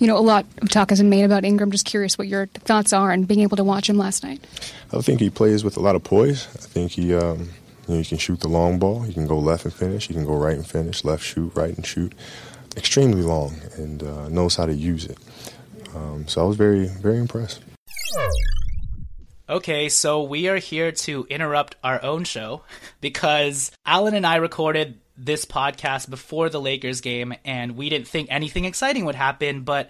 You know, a lot of talk has been made about Ingram. Just curious what your thoughts are on being able to watch him last night. I think he plays with a lot of poise. I think he, you can shoot the long ball. He can go left and finish. He can go right and finish, left shoot, right and shoot. Extremely long, and knows how to use it. So I was very, very impressed. Okay, so we are here to interrupt our own show because Alan and I recorded this podcast before the Lakers game, and we didn't think anything exciting would happen. But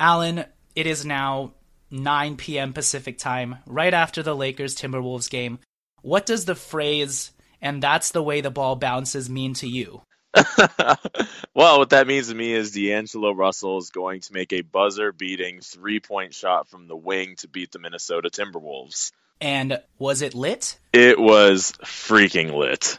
Alan, it is now 9 p.m. Pacific time, right after the Lakers-Timberwolves game. What does the phrase, "and that's the way the ball bounces," mean to you? Well, what that means to me is D'Angelo Russell is going to make a buzzer-beating three-point shot from the wing to beat the Minnesota Timberwolves. And was it lit? It was freaking lit.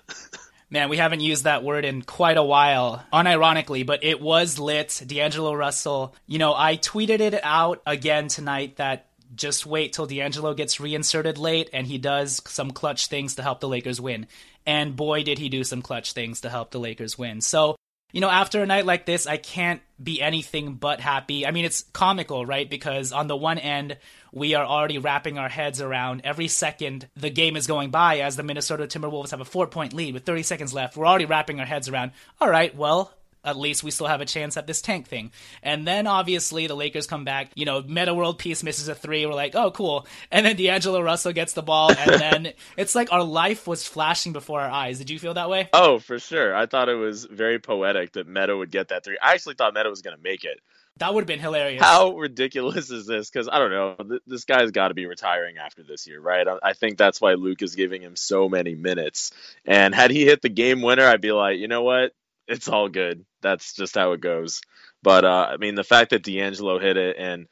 Man, we haven't used that word in quite a while, unironically, but it was lit. D'Angelo Russell, you know, I tweeted it out again tonight that just wait till D'Angelo gets reinserted late and he does some clutch things to help the Lakers win. And boy, did he do some clutch things to help the Lakers win. So, you know, after a night like this, I can't be anything but happy. I mean, it's comical, right? Because on the one end, we are already wrapping our heads around every second the game is going by as the Minnesota Timberwolves have a 4-point lead with 30 seconds left. We're already wrapping our heads around, all right, well, at least we still have a chance at this tank thing. And then obviously the Lakers come back, you know, Metta World Peace misses a three. We're like, oh, cool. And then D'Angelo Russell gets the ball. And then it's like our life was flashing before our eyes. Did you feel that way? Oh, for sure. I thought it was very poetic that Metta would get that three. I actually thought Metta was going to make it. That would have been hilarious. How ridiculous is this? Because I don't know. This guy's got to be retiring after this year, right? I think that's why Luke is giving him so many minutes. And had he hit the game winner, I'd be like, you know what? It's all good. That's just how it goes. But, I mean, the fact that D'Angelo hit it and,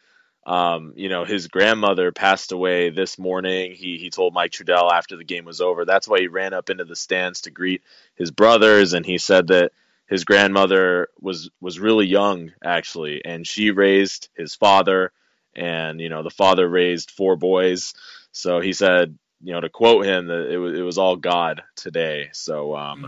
you know, his grandmother passed away this morning. He told Mike Trudell after the game was over. That's why he ran up into the stands to greet his brothers. And he said that his grandmother was really young, actually. And she raised his father. And, you know, the father raised four boys. So he said, you know, to quote him, that it was all God today. So,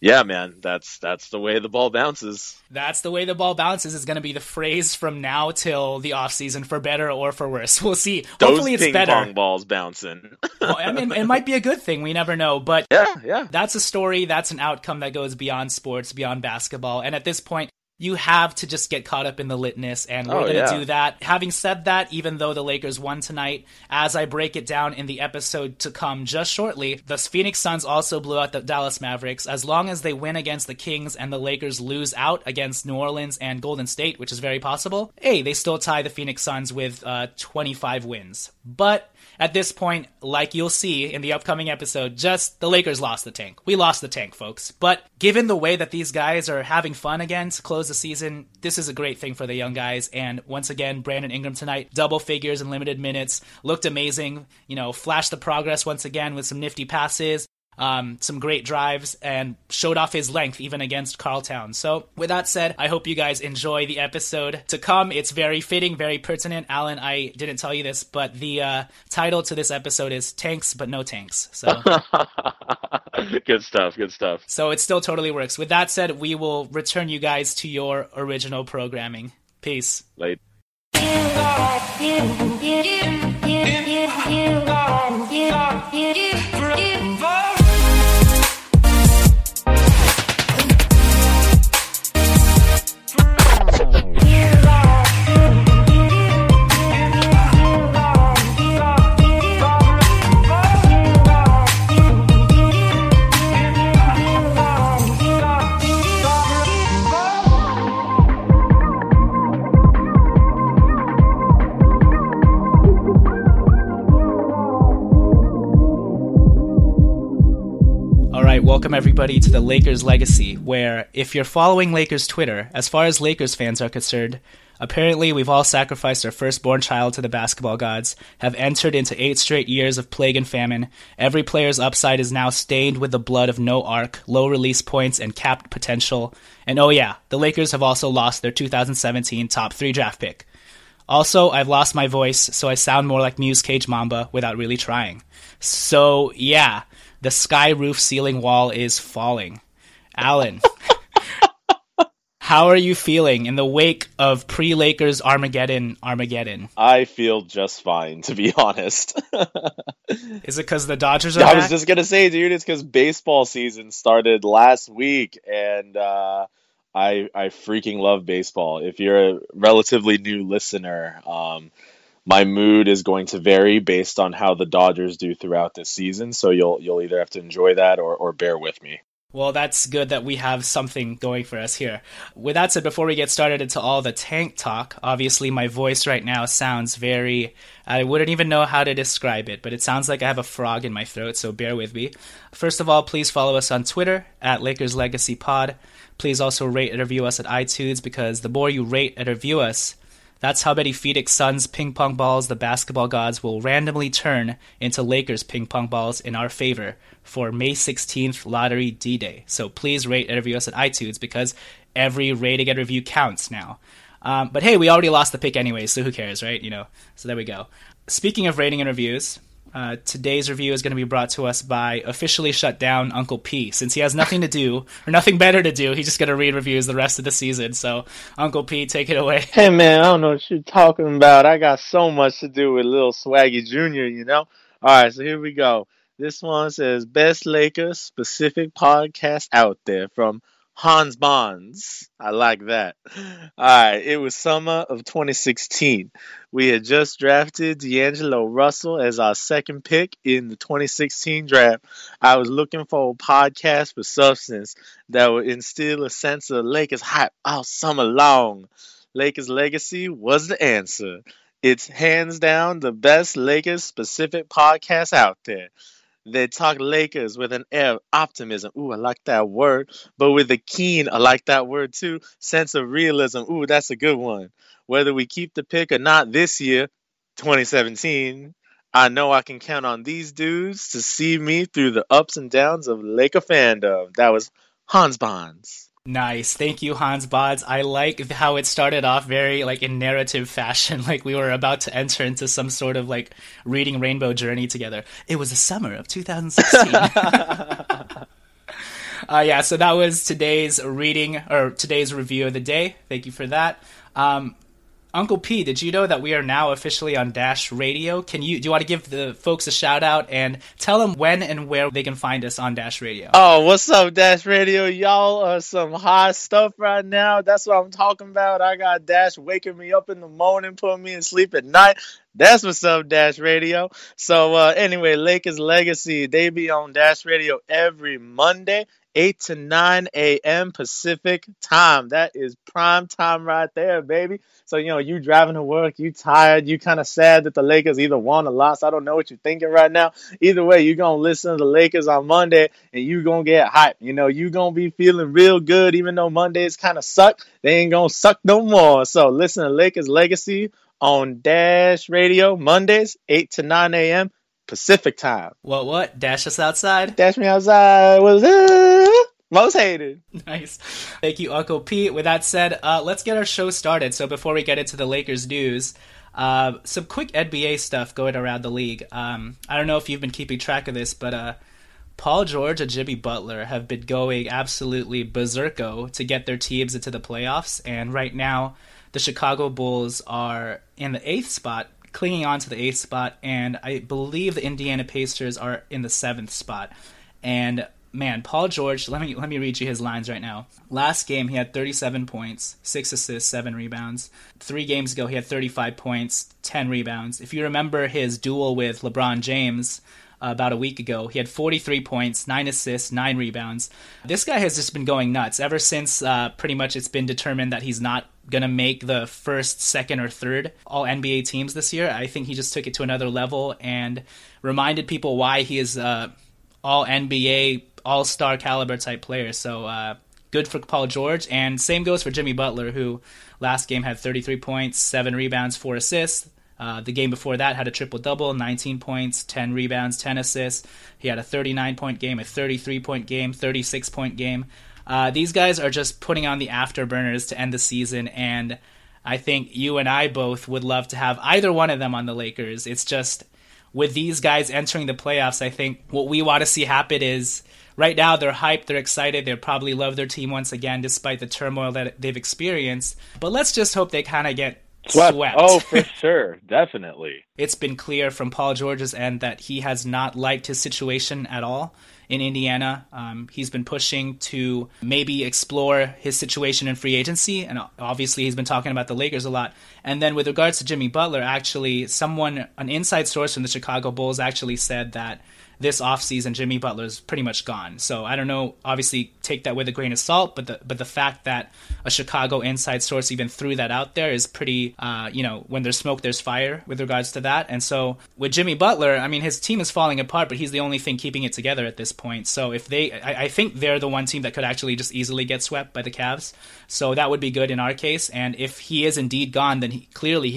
yeah, man, that's the way the ball bounces. That's the way the ball bounces is going to be the phrase from now till the offseason, for better or for worse. We'll see. Those hopefully it's better. Those ping pong balls bouncing. Well, I mean, it might be a good thing. We never know. But yeah, that's a story. That's an outcome that goes beyond sports, beyond basketball. And at this point, you have to just get caught up in the litness, and we're going to do that. Having said that, even though the Lakers won tonight, as I break it down in the episode to come just shortly, the Phoenix Suns also blew out the Dallas Mavericks. As long as they win against the Kings and the Lakers lose out against New Orleans and Golden State, which is very possible, hey, they still tie the Phoenix Suns with 25 wins. But at this point, like you'll see in the upcoming episode, just the Lakers lost the tank. We lost the tank, folks. But given the way that these guys are having fun again to close the season, this is a great thing for the young guys. And once again, Brandon Ingram tonight, double figures in limited minutes, looked amazing, you know, flashed the progress once again with some nifty passes, some great drives, and showed off his length even against Karltown. So with that said, I hope you guys enjoy the episode to come. It's very fitting, very pertinent. Alan, I didn't tell you this, but the title to this episode is Tanks But No Tanks. So Good stuff. So it still totally works. With that said, we will return you guys to your original programming. Peace. Later. Welcome everybody to the Lakers Legacy, where if you're following Lakers Twitter, as far as Lakers fans are concerned, apparently we've all sacrificed our firstborn child to the basketball gods, have entered into 8 straight years of plague and famine. Every player's upside is now stained with the blood of no arc, low release points, and capped potential. And oh yeah, the Lakers have also lost their 2017 top 3 draft pick. Also, I've lost my voice, so I sound more like Muse Cage Mamba without really trying. So yeah, the sky roof ceiling wall is falling. Alan, how are you feeling in the wake of pre-Lakers Armageddon? I feel just fine, to be honest. Is it because the Dodgers are back? I was just going to say, dude, it's because baseball season started last week, and I freaking love baseball. If you're a relatively new listener, my mood is going to vary based on how the Dodgers do throughout this season, so you'll either have to enjoy that or bear with me. Well, that's good that we have something going for us here. With that said, before we get started into all the tank talk, obviously my voice right now sounds very... I wouldn't even know how to describe it, but it sounds like I have a frog in my throat, so bear with me. First of all, please follow us on Twitter, @LakersLegacyPod. Please also rate and review us at iTunes, because the more you rate and review us, that's how many Phoenix Suns ping pong balls the basketball gods will randomly turn into Lakers ping pong balls in our favor for May 16th Lottery D-Day. So please rate and review us at iTunes, because every rating and review counts now. But hey, we already lost the pick anyway, so who cares, right? You know. So there we go. Speaking of rating and reviews, today's review is going to be brought to us by officially shut down Uncle P. Since he has nothing to do, or nothing better to do, he's just going to read reviews the rest of the season. So, Uncle P, take it away. Hey, man, I don't know what you're talking about. I got so much to do with Lil Swaggy Jr., you know? All right, so here we go. This one says, best Lakers-specific podcast out there from Hans Bonds. I like that. All right, it was summer of 2016. We had just drafted D'Angelo Russell as our second pick in the 2016 draft. I was looking for a podcast with substance that would instill a sense of Lakers hype all summer long. Lakers Legacy was the answer. It's hands down the best Lakers-specific podcast out there. They talk Lakers with an air of optimism. Ooh, I like that word. But with a keen, I like that word too, sense of realism. Ooh, that's a good one. Whether we keep the pick or not this year, 2017, I know I can count on these dudes to see me through the ups and downs of Laker fandom. That was Hans Bonds. Nice. Thank you, Hans Bonds. I like how it started off very like in narrative fashion, like we were about to enter into some sort of like reading Rainbow journey together. It was the summer of 2016. Yeah, so that was today's reading or today's review of the day. Thank you for that. Uncle P, did you know that we are now officially on Dash Radio? Do you want to give the folks a shout out and tell them when and where they can find us on Dash Radio? Oh, what's up, Dash Radio? Y'all are some hot stuff right now. That's what I'm talking about. I got Dash waking me up in the morning, putting me to sleep at night. That's what's up, Dash Radio. So anyway, Lakers Legacy, they be on Dash Radio every Monday, 8 to 9 a.m. Pacific time. That is prime time right there, baby. So, you know, you driving to work, you tired, you kind of sad that the Lakers either won or lost. I don't know what you're thinking right now. Either way, you're going to listen to the Lakers on Monday, and you're going to get hyped. You know, you're going to be feeling real good, even though Mondays kind of suck. They ain't going to suck no more. So listen to Lakers Legacy on Dash Radio, Mondays, 8 to 9 a.m. Pacific time. What? Dash us outside? Dash me outside. What's up? Most hated. Nice. Thank you, Uncle Pete. With that said, let's get our show started. So before we get into the Lakers news, some quick NBA stuff going around the league. I don't know if you've been keeping track of this, but Paul George and Jimmy Butler have been going absolutely berserko to get their teams into the playoffs. And right now, the Chicago Bulls are in the 8th spot, clinging on to the 8th spot, and I believe the Indiana Pacers are in the 7th spot. And man, Paul George, let me read you his lines right now. Last game, he had 37 points, 6 assists, 7 rebounds. 3 games ago, he had 35 points, 10 rebounds. If you remember his duel with LeBron James about a week ago, he had 43 points, 9 assists, 9 rebounds. This guy has just been going nuts ever since pretty much it's been determined that he's not going to make the first, second, or third All-NBA teams this year. I think he just took it to another level and reminded people why he is a All-NBA, All-Star caliber type player. So good for Paul George. And same goes for Jimmy Butler, who last game had 33 points, 7 rebounds, 4 assists. The game before that had a triple-double, 19 points, 10 rebounds, 10 assists. He had a 39-point game, a 33-point game, 36-point game. These guys are just putting on the afterburners to end the season, and I think you and I both would love to have either one of them on the Lakers. It's just, with these guys entering the playoffs, I think what we want to see happen is, right now they're hyped, they're excited, they probably love their team once again, despite the turmoil that they've experienced. But let's just hope they kind of get swept. Oh, for sure. Definitely. It's been clear from Paul George's end that he has not liked his situation at all in Indiana. He's been pushing to maybe explore his situation in free agency, and obviously he's been talking about the Lakers a lot. And then with regards to Jimmy Butler, actually an inside source from the Chicago Bulls actually said that this offseason Jimmy Butler's pretty much gone. So I don't know, obviously take that with a grain of salt, but the fact that a Chicago inside source even threw that out there is pretty, when there's smoke, there's fire with regards to that. And so with Jimmy Butler, I mean, his team is falling apart, but he's the only thing keeping it together at this point. So I think they're the one team that could actually just easily get swept by the Cavs. So that would be good in our case. And if he is indeed gone, then he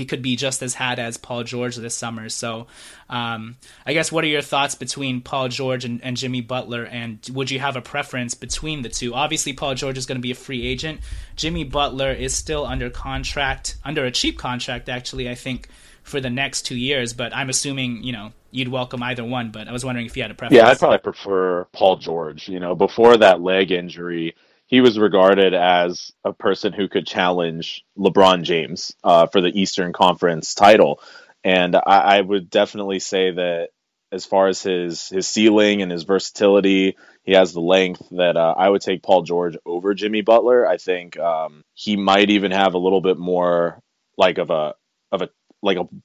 could be just as had as Paul George this summer. So I guess, what are your thoughts between Paul George and Jimmy Butler, and would you have a preference between the two? Obviously, Paul George is going to be a free agent. Jimmy Butler is still under contract, under a cheap contract, actually, I think, for the next 2 years, but I'm assuming, you'd welcome either one, but I was wondering if you had a preference. Yeah, I'd probably prefer Paul George. Before that leg injury, he was regarded as a person who could challenge LeBron James for the Eastern Conference title. And I would definitely say that as far as his ceiling and his versatility, he has the length that I would take Paul George over Jimmy Butler. I think he might even have a little bit more like of a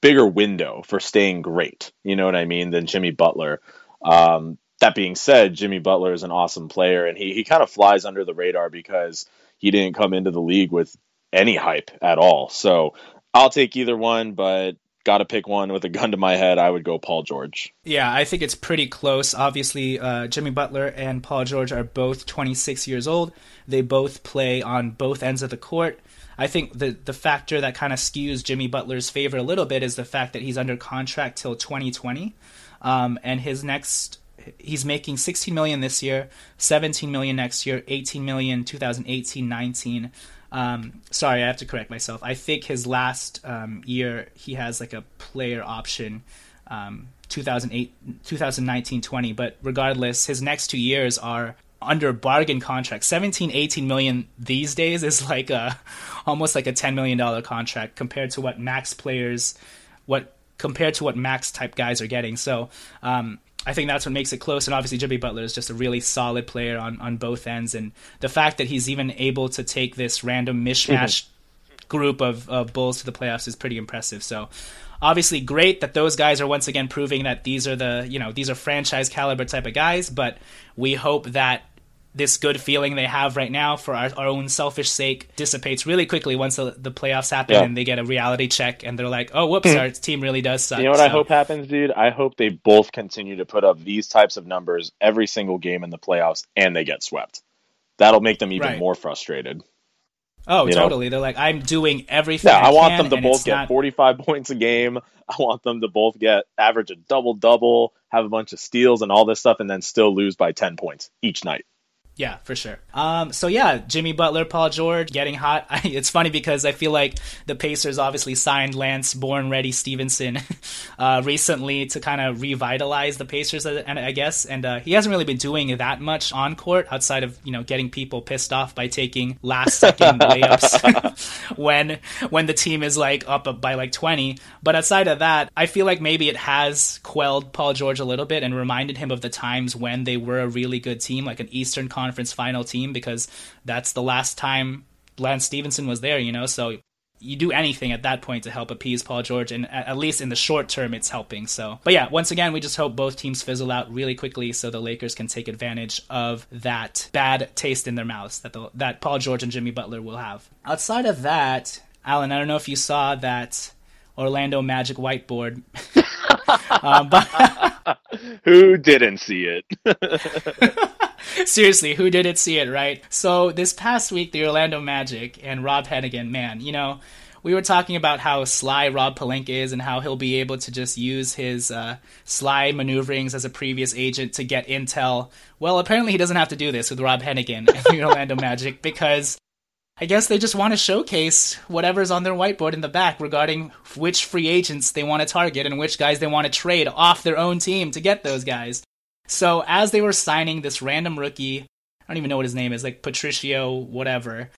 bigger window for staying great, you know what I mean, than Jimmy Butler. That being said, Jimmy Butler is an awesome player, and he kind of flies under the radar because he didn't come into the league with any hype at all. So I'll take either one, but got to pick one with a gun to my head, I would go Paul George. Yeah, I think it's pretty close. Obviously, Jimmy Butler and Paul George are both 26 years old. They both play on both ends of the court. I think the factor that kind of skews Jimmy Butler's favor a little bit is the fact that he's under contract till 2020, and he's making $16 million this year, $17 million next year, $18 million 2018-19. Sorry, I have to correct myself. I think his last year he has like a player option, 2019-20. But regardless, his next 2 years are under bargain contract. 17, 18 million these days is like almost like a $10 million contract compared to what max players, compared to what max type guys are getting. So I think that's what makes it close. And obviously Jimmy Butler is just a really solid player on both ends. And the fact that he's even able to take this random mishmash group of Bulls to the playoffs is pretty impressive. So obviously great that those guys are once again proving that these are the, you know, these are franchise caliber type of guys, but we hope that this good feeling they have right now for our own selfish sake dissipates really quickly once the playoffs happen and they get a reality check and they're like, oh, whoops, our team really does suck. You know what I hope happens, dude? I hope they both continue to put up these types of numbers every single game in the playoffs and they get swept. That'll make them even more frustrated. Oh, totally. Know? They're like, I'm doing everything I can. I want them to both get 45 points a game. I want them to both get average a double-double, have a bunch of steals and all this stuff, and then still lose by 10 points each night. Yeah, for sure. So yeah, Jimmy Butler, Paul George getting hot. It's funny because I feel like the Pacers obviously signed Lance Born Ready Stevenson recently to kind of revitalize the Pacers, I guess. And he hasn't really been doing that much on court outside of, you know, getting people pissed off by taking last second layups when the team is like up by like 20. But outside of that, I feel like maybe it has quelled Paul George a little bit and reminded him of the times when they were a really good team, like an Eastern Conference final team, because that's the last time Lance Stephenson was there, you know, so you do anything at that point to help appease Paul George, and at least in the short term it's helping. So, but yeah, once again, we just hope both teams fizzle out really quickly so the Lakers can take advantage of that bad taste in their mouths that Paul George and Jimmy Butler will have. Outside of that, Alan, I don't know if you saw that Orlando Magic whiteboard. But who didn't see it? Seriously, who didn't see it, right? So this past week, the Orlando Magic and Rob Hennigan, man, you know, we were talking about how sly Rob Pelinka is and how he'll be able to just use his sly maneuverings as a previous agent to get intel. Well, apparently he doesn't have to do this with Rob Hennigan and the Orlando Magic, because I guess they just want to showcase whatever's on their whiteboard in the back regarding which free agents they want to target and which guys they want to trade off their own team to get those guys. So as they were signing this random rookie, I don't even know what his name is, like Patricio whatever,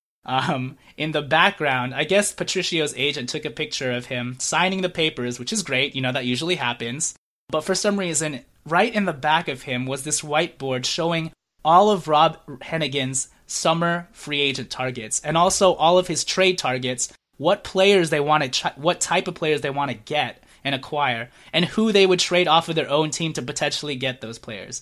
in the background, I guess Patricio's agent took a picture of him signing the papers, which is great, you know, that usually happens. But for some reason, right in the back of him was this whiteboard showing all of Rob Hennigan's summer free agent targets and also all of his trade targets, what players they want to, what type of players they want to get and acquire, and who they would trade off of their own team to potentially get those players,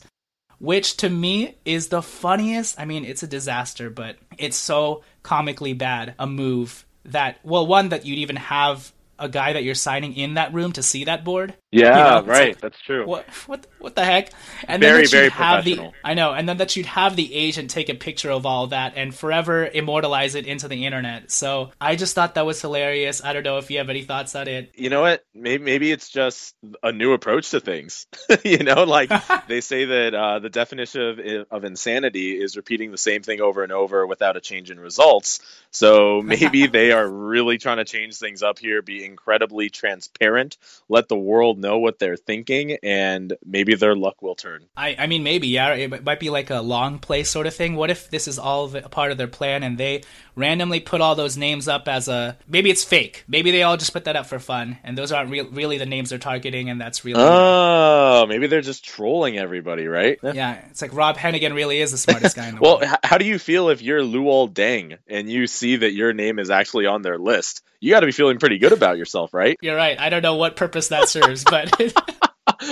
which to me is the funniest. I mean, it's a disaster, but it's so comically bad a move that, well, one, that you'd even have a guy that you're signing in that room to see that board. Yeah, you know, right. Like, that's true. What the heck? And very, very professional. I know. And then that you'd have the agent take a picture of all that and forever immortalize it into the internet. So I just thought that was hilarious. I don't know if you have any thoughts on it. You know what? Maybe it's just a new approach to things. You know, like they say that the definition of insanity is repeating the same thing over and over without a change in results. So maybe they are really trying to change things up here, be incredibly transparent, let the world know what they're thinking, and maybe their luck will turn. I mean, maybe, yeah. It might be like a long play sort of thing. What if this is all a part of their plan and they randomly put all those names up as a... Maybe it's fake. Maybe they all just put that up for fun, and those aren't really the names they're targeting, and that's really... Oh, maybe they're just trolling everybody, right? Yeah, it's like Rob Hennigan really is the smartest guy in the world. Well, how do you feel if you're Luol Deng and you see that your name is actually on their list? You got to be feeling pretty good about yourself, right? You're right. I don't know what purpose that serves, but...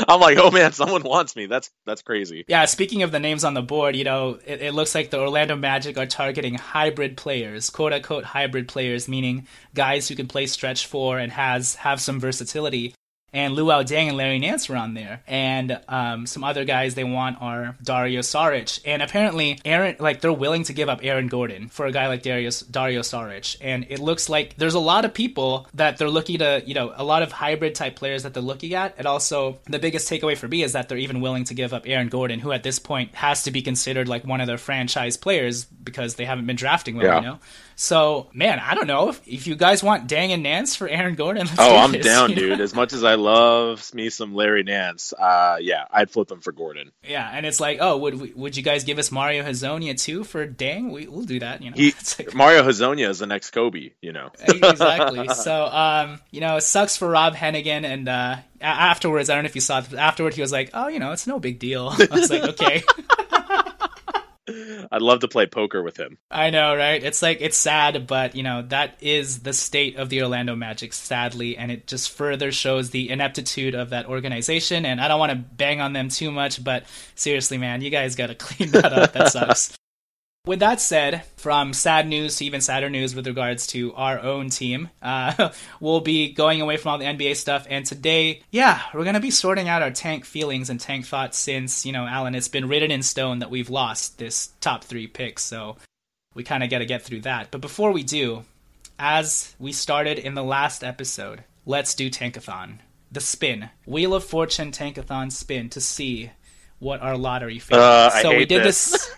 I'm like, oh man, someone wants me. That's crazy. Yeah, speaking of the names on the board, you know, it looks like the Orlando Magic are targeting hybrid players, quote unquote hybrid players, meaning guys who can play stretch four and have some versatility. And Luol Deng and Larry Nance were on there. And some other guys they want are Dario Saric. And apparently, they're willing to give up Aaron Gordon for a guy like Dario Saric. And it looks like there's a lot of people that they're looking to, you know, a lot of hybrid-type players that they're looking at. And also, the biggest takeaway for me is that they're even willing to give up Aaron Gordon, who at this point has to be considered like one of their franchise players because they haven't been drafting well, you know? So, man, I don't know if you guys want Deng and Nance for Aaron Gordon. I'm down, dude. As much as I love me some Larry Nance, yeah, I'd flip him for Gordon. Yeah, and it's like, oh, would you guys give us Mario Hezonja too for Deng? We'll do that. You know, Mario Hezonja is the next Kobe. You know, exactly. So, you know, it sucks for Rob Hennigan and. Afterwards, I don't know if you saw it, but afterward he was like, oh, you know, it's no big deal. I was like, okay. I'd love to play poker with him. I know, right? It's like, it's sad, but, you know, that is the state of the Orlando Magic, sadly, and it just further shows the ineptitude of that organization, and I don't want to bang on them too much, but seriously, man, you guys got to clean that up. That sucks. With that said, from sad news to even sadder news with regards to our own team, we'll be going away from all the NBA stuff. And today, yeah, we're going to be sorting out our tank feelings and tank thoughts since, you know, Alan, it's been written in stone that we've lost this top three picks. So we kind of got to get through that. But before we do, as we started in the last episode, let's do Tankathon, the spin, Wheel of Fortune Tankathon spin to see what our lottery favorite is. So I hate we did this.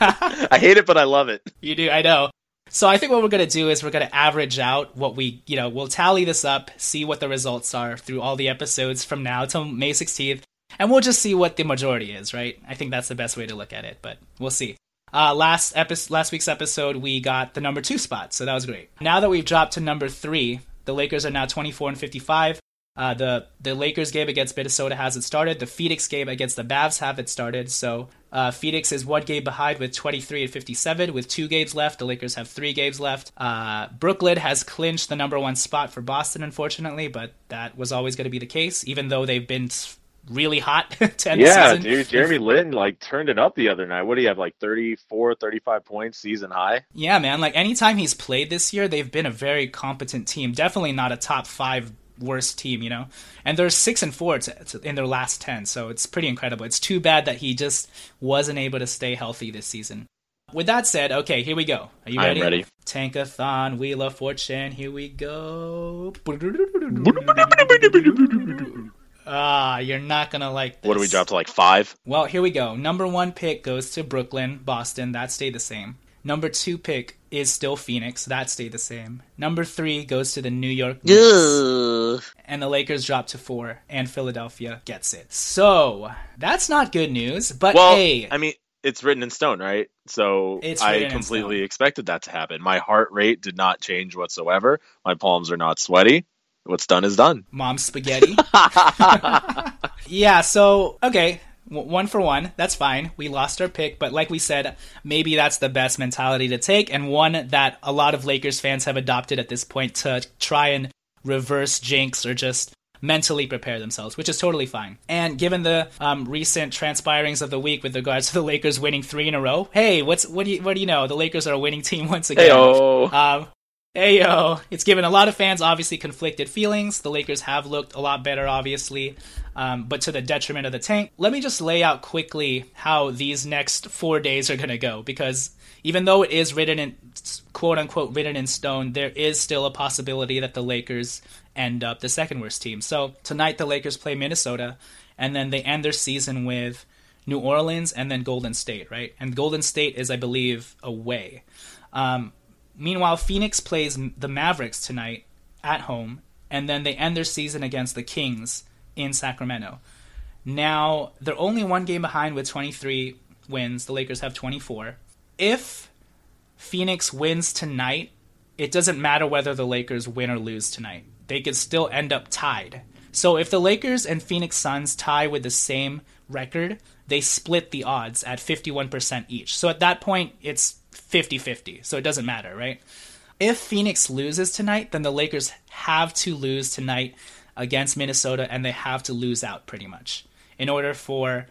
I hate it, but I love it. You do, I know. So I think what we're going to do is we're going to average out what we, you know, we'll tally this up, see what the results are through all the episodes from now till May 16th, and we'll just see what the majority is, right? I think that's the best way to look at it, but we'll see. Last week's episode, we got the number 2 spot, so that was great. Now that we've dropped to number 3, the Lakers are now 24-55. The Lakers game against Minnesota hasn't started. The Phoenix game against the Mavs haven't started. So Phoenix is 1 game behind with 23-57 with 2 games left. The Lakers have 3 games left. Brooklyn has clinched the number 1 spot for Boston, unfortunately, but that was always going to be the case, even though they've been really hot to end the season. Yeah, dude, Jeremy Lin, like, turned it up the other night. What do you have, like, 34, 35 points, season high? Yeah, man, like, anytime he's played this year, they've been a very competent team. Definitely not a top 5 worst team, you know, and they're 6-4 in their last 10, so it's pretty incredible. It's too bad that he just wasn't able to stay healthy this season. With that said, okay, here we go. Are you ready? I'm ready. Tankathon, Wheel of Fortune, here we go. You're not gonna like this. What do we drop to, like, 5? Well, here we go. Number 1 pick goes to Brooklyn, Boston. That stayed the same. Number 2 pick is still Phoenix. That stayed the same. Number 3 goes to the New York Knicks. Ugh. And the Lakers drop to 4, and Philadelphia gets it. So that's not good news, but well, hey. I mean, it's written in stone, right? So I completely expected that to happen. My heart rate did not change whatsoever. My palms are not sweaty. What's done is done. Mom's spaghetti. Yeah, so, okay. 1 for 1, that's fine. We lost our pick, but like we said, maybe that's the best mentality to take, and one that a lot of Lakers fans have adopted at this point to try and reverse jinx or just mentally prepare themselves, which is totally fine. And given the recent transpirings of the week with regards to the Lakers winning 3 in a row, hey, what do you know? The Lakers are a winning team once again. Hey-o. Ayo, it's given a lot of fans, obviously, conflicted feelings. The Lakers have looked a lot better, obviously, but to the detriment of the tank. Let me just lay out quickly how these next 4 days are going to go, because even though it is written in, quote-unquote, written in stone, there is still a possibility that the Lakers end up the second-worst team. So tonight the Lakers play Minnesota, and then they end their season with New Orleans and then Golden State, right? And Golden State is, I believe, away. Meanwhile, Phoenix plays the Mavericks tonight at home, and then they end their season against the Kings in Sacramento. Now, they're only 1 game behind with 23 wins. The Lakers have 24. If Phoenix wins tonight, it doesn't matter whether the Lakers win or lose tonight. They could still end up tied. So if the Lakers and Phoenix Suns tie with the same record, they split the odds at 51% each. So at that point, it's 50-50, so it doesn't matter, right? If Phoenix loses tonight, then the Lakers have to lose tonight against Minnesota, and they have to lose out pretty much in order for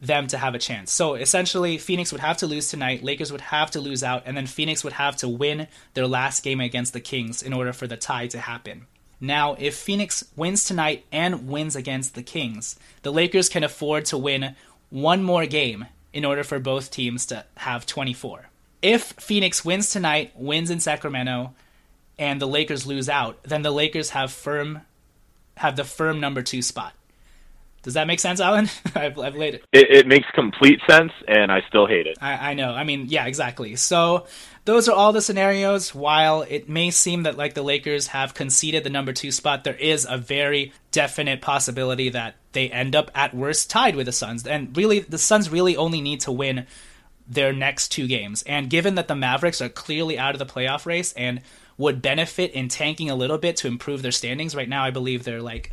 them to have a chance. So essentially, Phoenix would have to lose tonight, Lakers would have to lose out, and then Phoenix would have to win their last game against the Kings in order for the tie to happen. Now, if Phoenix wins tonight and wins against the Kings, the Lakers can afford to win 1 more game in order for both teams to have 24. If Phoenix wins tonight, wins in Sacramento, and the Lakers lose out, then the Lakers have the firm number 2 spot. Does that make sense, Alan? I've laid it. It makes complete sense, and I still hate it. I know. I mean, yeah, exactly. So those are all the scenarios. While it may seem that like the Lakers have conceded the number 2 spot, there is a very definite possibility that they end up at worst tied with the Suns. And really, the Suns really only need to win their next 2 games. And given that the Mavericks are clearly out of the playoff race and would benefit in tanking a little bit to improve their standings, right now I believe they're like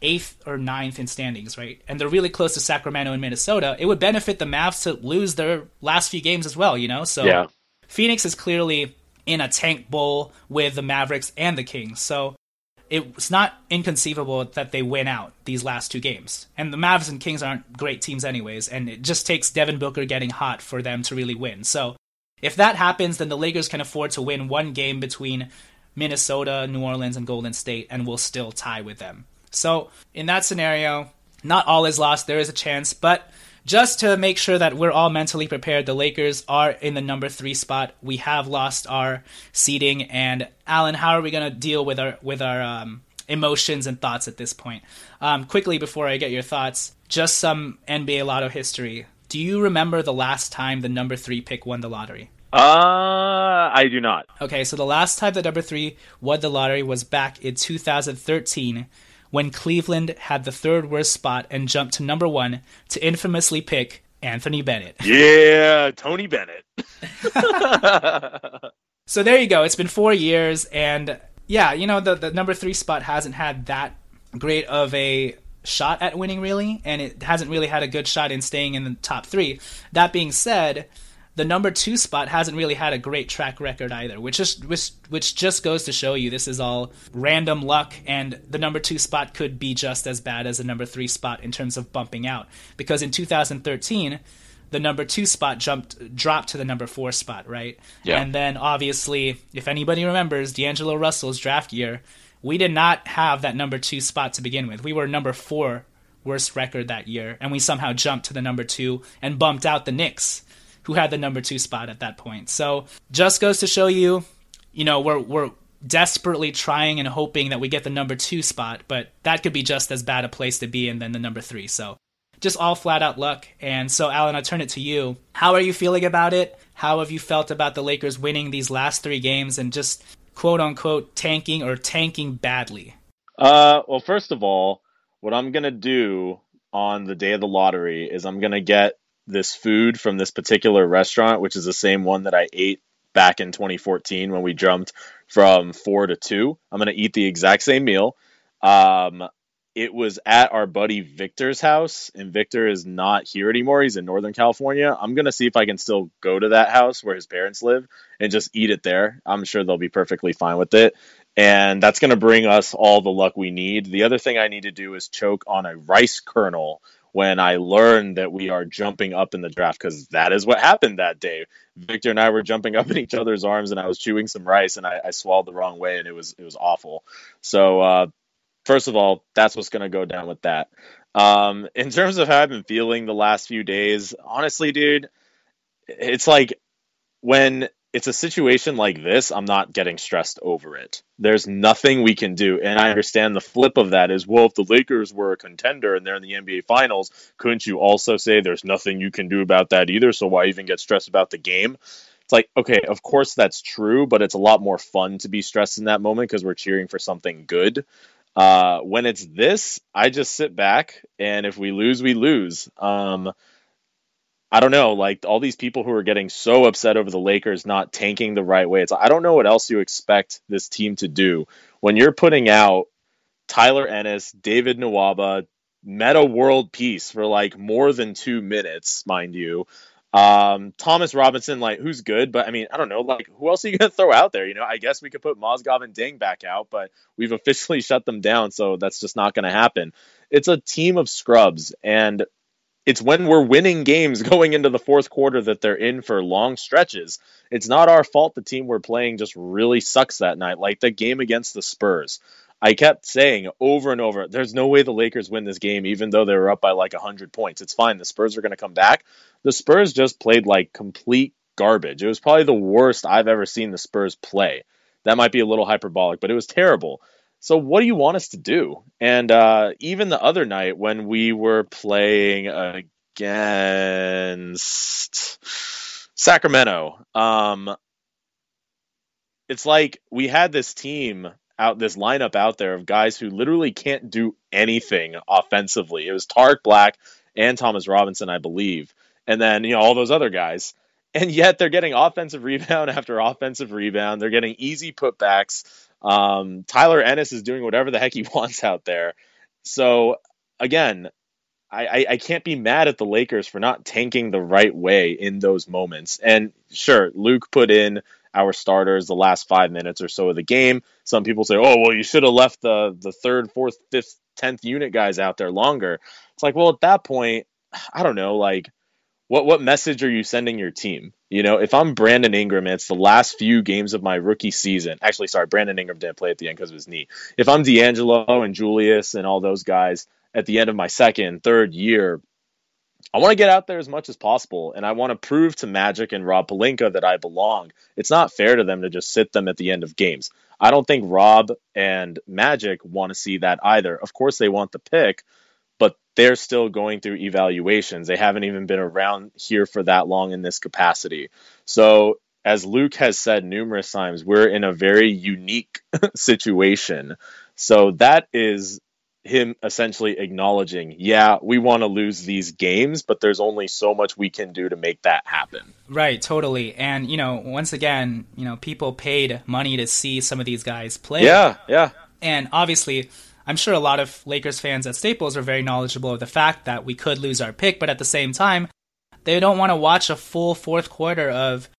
8th or 9th in standings, right? And they're really close to Sacramento and Minnesota. It would benefit the Mavs to lose their last few games as well, you know? So yeah. Phoenix is clearly in a tank bowl with the Mavericks and the Kings. So it's not inconceivable that they win out these last 2 games. And the Mavs and Kings aren't great teams anyways, and it just takes Devin Booker getting hot for them to really win. So if that happens, then the Lakers can afford to win 1 game between Minnesota, New Orleans, and Golden State, and will still tie with them. So in that scenario, not all is lost. There is a chance. But just to make sure that we're all mentally prepared, the Lakers are in the number 3 spot. We have lost our seeding. And Alan, how are we going to deal with our emotions and thoughts at this point? Quickly, before I get your thoughts, just some NBA lotto history. Do you remember the last time the number 3 pick won the lottery? I do not. Okay, so the last time the number 3 won the lottery was back in 2013, when Cleveland had the 3rd worst spot and jumped to number 1 to infamously pick Anthony Bennett. Yeah, Tony Bennett. So there you go. It's been 4 years, and yeah, you know, the number 3 spot hasn't had that great of a shot at winning, really, and it hasn't really had a good shot in staying in the top 3. That being said, the number 2 spot hasn't really had a great track record either, which just goes to show you this is all random luck, and the number 2 spot could be just as bad as the number 3 spot in terms of bumping out. Because in 2013, the number 2 spot dropped to the number 4 spot, right? Yeah. And then obviously, if anybody remembers D'Angelo Russell's draft year, we did not have that number 2 spot to begin with. We were number 4 worst record that year, and we somehow jumped to the number 2 and bumped out the Knicks, who had the number 2 spot at that point. So just goes to show you, you know, we're desperately trying and hoping that we get the number 2 spot, but that could be just as bad a place to be in than the number 3. So just all flat out luck. And so, Alan, I turn it to you. How are you feeling about it? How have you felt about the Lakers winning these last 3 games and just quote unquote tanking, or tanking badly? Well, first of all, what I'm going to do on the day of the lottery is I'm going to get this food from this particular restaurant, which is the same one that I ate back in 2014 when we jumped from 4 to 2. I'm going to eat the exact same meal. It was at our buddy Victor's house, and Victor is not here anymore. He's in Northern California. I'm going to see if I can still go to that house where his parents live and just eat it there. I'm sure they'll be perfectly fine with it. And that's going to bring us all the luck we need. The other thing I need to do is choke on a rice kernel when I learned that we are jumping up in the draft, because that is what happened that day. Victor and I were jumping up in each other's arms, and I was chewing some rice, and I swallowed the wrong way, and it was awful. So first of all, that's what's going to go down with that. In terms of how I've been feeling the last few days, honestly, dude, it's like when it's a situation like this, I'm not getting stressed over it. There's nothing we can do. And I understand the flip of that is, well, if the Lakers were a contender and they're in the NBA Finals, couldn't you also say there's nothing you can do about that either? So why even get stressed about the game? It's like, okay, of course that's true, but it's a lot more fun to be stressed in that moment because we're cheering for something good. When it's this, I just sit back, and if we lose, we lose. I don't know, like all these people who are getting so upset over the Lakers not tanking the right way. It's like, I don't know what else you expect this team to do when you're putting out Tyler Ennis, David Nwaba, Metta World Peace for like more than 2 minutes, mind you. Thomas Robinson, like, who's good, but I mean, I don't know, like, who else are you going to throw out there? You know, I guess we could put Mozgov and Deng back out, but we've officially shut them down, so that's just not going to happen. It's a team of scrubs, and it's when we're winning games going into the 4th quarter that they're in for long stretches. It's not our fault the team we're playing just really sucks that night. Like the game against the Spurs, I kept saying over and over, there's no way the Lakers win this game, even though they were up by like 100 points. It's fine. The Spurs are going to come back. The Spurs just played like complete garbage. It was probably the worst I've ever seen the Spurs play. That might be a little hyperbolic, but it was terrible. So what do you want us to do? And even the other night when we were playing against Sacramento, it's like we had this team out, this lineup out there of guys who literally can't do anything offensively. It was Tarek Black and Thomas Robinson, I believe. And then, you know, all those other guys. And yet they're getting offensive rebound after offensive rebound. They're getting easy putbacks. Tyler Ennis is doing whatever the heck he wants out there. So, again, I can't be mad at the Lakers for not tanking the right way in those moments. And sure, Luke put in our starters the last 5 minutes or so of the game. Some people say, oh, well, you should have left the third, fourth, fifth, 10th unit guys out there longer. It's like, well, at that point, I don't know, like, What message are you sending your team? You know, if I'm Brandon Ingram, and it's the last few games of my rookie season. Actually, sorry, Brandon Ingram didn't play at the end because of his knee. If I'm D'Angelo and Julius and all those guys at the end of my second, third year, I want to get out there as much as possible, and I want to prove to Magic and Rob Pelinka that I belong. It's not fair to them to just sit them at the end of games. I don't think Rob and Magic want to see that either. Of course, they want the pick, but they're still going through evaluations. They haven't even been around here for that long in this capacity. So as Luke has said numerous times, we're in a very unique situation. So that is him essentially acknowledging, yeah, we want to lose these games, but there's only so much we can do to make that happen. Right, totally. And, you know, once again, you know, people paid money to see some of these guys play. Yeah. And obviously, I'm sure a lot of Lakers fans at Staples are very knowledgeable of the fact that we could lose our pick, but at the same time, they don't want to watch a full fourth quarter of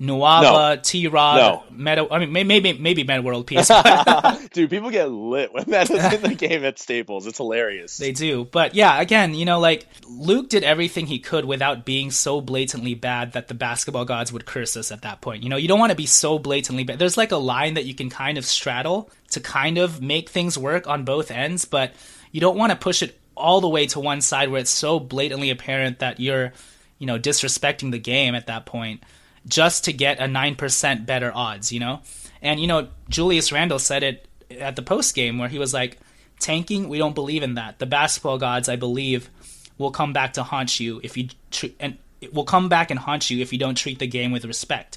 Nwaba, T-Rob, Metta. I mean, maybe Metta World Peace. But... Dude, people get lit when that's in the game at Staples. It's hilarious. They do. But yeah, again, you know, like, Luke did everything he could without being so blatantly bad that the basketball gods would curse us at that point. You know, you don't want to be so blatantly bad. There's like a line that you can kind of straddle to kind of make things work on both ends, but you don't want to push it all the way to one side where it's so blatantly apparent that you're, you know, disrespecting the game at that point just to get a 9% better odds, you know? And, you know, Julius Randle said it at the post game where he was like, tanking, we don't believe in that. The basketball gods, I believe, will come back to haunt you if you don't treat the game with respect.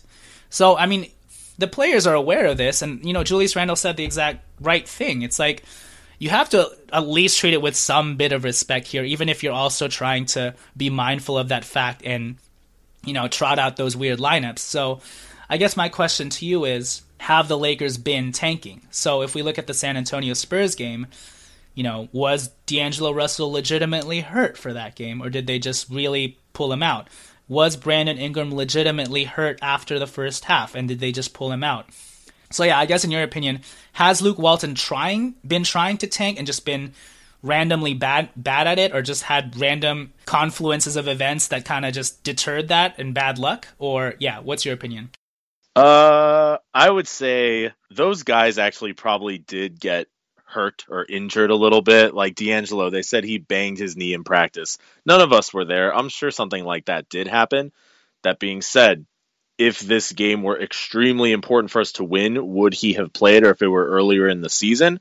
So, I mean, the players are aware of this, and, you know, Julius Randle said the exact right thing. It's like, you have to at least treat it with some bit of respect here, even if you're also trying to be mindful of that fact and, you know, trot out those weird lineups. So I guess my question to you is, have the Lakers been tanking? So if we look at the San Antonio Spurs game, you know, was D'Angelo Russell legitimately hurt for that game, or did they just really pull him out? Was Brandon Ingram legitimately hurt after the first half, and did they just pull him out? So yeah, I guess in your opinion, has Luke Walton been trying to tank and just been randomly bad at it, or just had random confluences of events that kind of just deterred that and bad luck? Or yeah, what's your opinion? I would say those guys actually probably did get hurt or injured a little bit. Like D'Angelo, they said he banged his knee in practice. None of us were there. I'm sure something like that did happen. That being said, if this game were extremely important for us to win, would he have played, or if it were earlier in the season?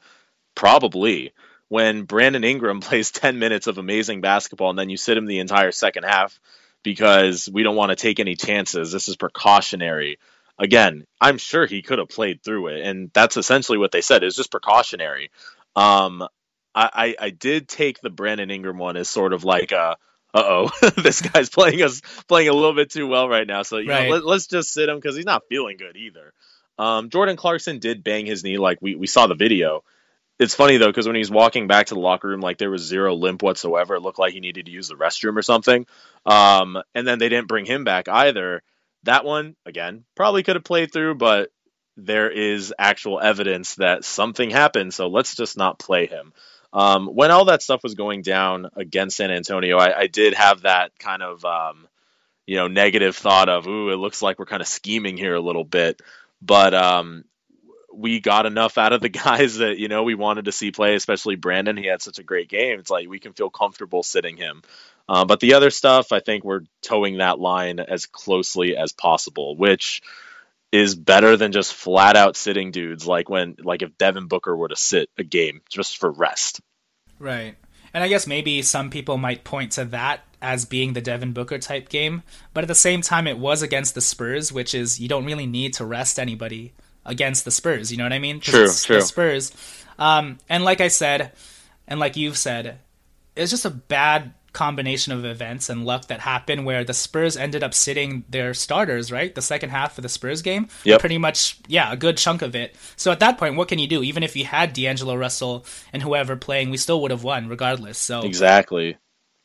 Probably. When Brandon Ingram plays 10 minutes of amazing basketball and then you sit him the entire second half because we don't want to take any chances. This is precautionary. Again, I'm sure he could have played through it, and that's essentially what they said. It's just precautionary. I did take the Brandon Ingram one as sort of like a, uh-oh, this guy's playing a little bit too well right now. So, you know, let's just sit him because he's not feeling good either. Jordan Clarkson did bang his knee, like we saw the video. It's funny, though, because when he was walking back to the locker room, like, there was zero limp whatsoever. It looked like he needed to use the restroom or something. And then they didn't bring him back either. That one, again, probably could have played through, but there is actual evidence that something happened, so let's just not play him. When all that stuff was going down against San Antonio, I did have that kind of, you know, negative thought of, ooh, it looks like we're kind of scheming here a little bit. But we got enough out of the guys that, you know, we wanted to see play, especially Brandon. He had such a great game. It's like we can feel comfortable sitting him. But the other stuff, I think we're towing that line as closely as possible, which is better than just flat out sitting dudes. Like if Devin Booker were to sit a game just for rest. Right. And I guess maybe some people might point to that as being the Devin Booker type game, but at the same time, it was against the Spurs, which is, you don't really need to rest anybody against the Spurs. You know what I mean? True. The Spurs. And like I said, and like you've said, it's just a bad combination of events and luck that happened where the Spurs ended up sitting their starters, right? The second half of the Spurs game, pretty much, a good chunk of it. So at that point, what can you do? Even if you had D'Angelo Russell and whoever playing, we still would have won regardless. So exactly.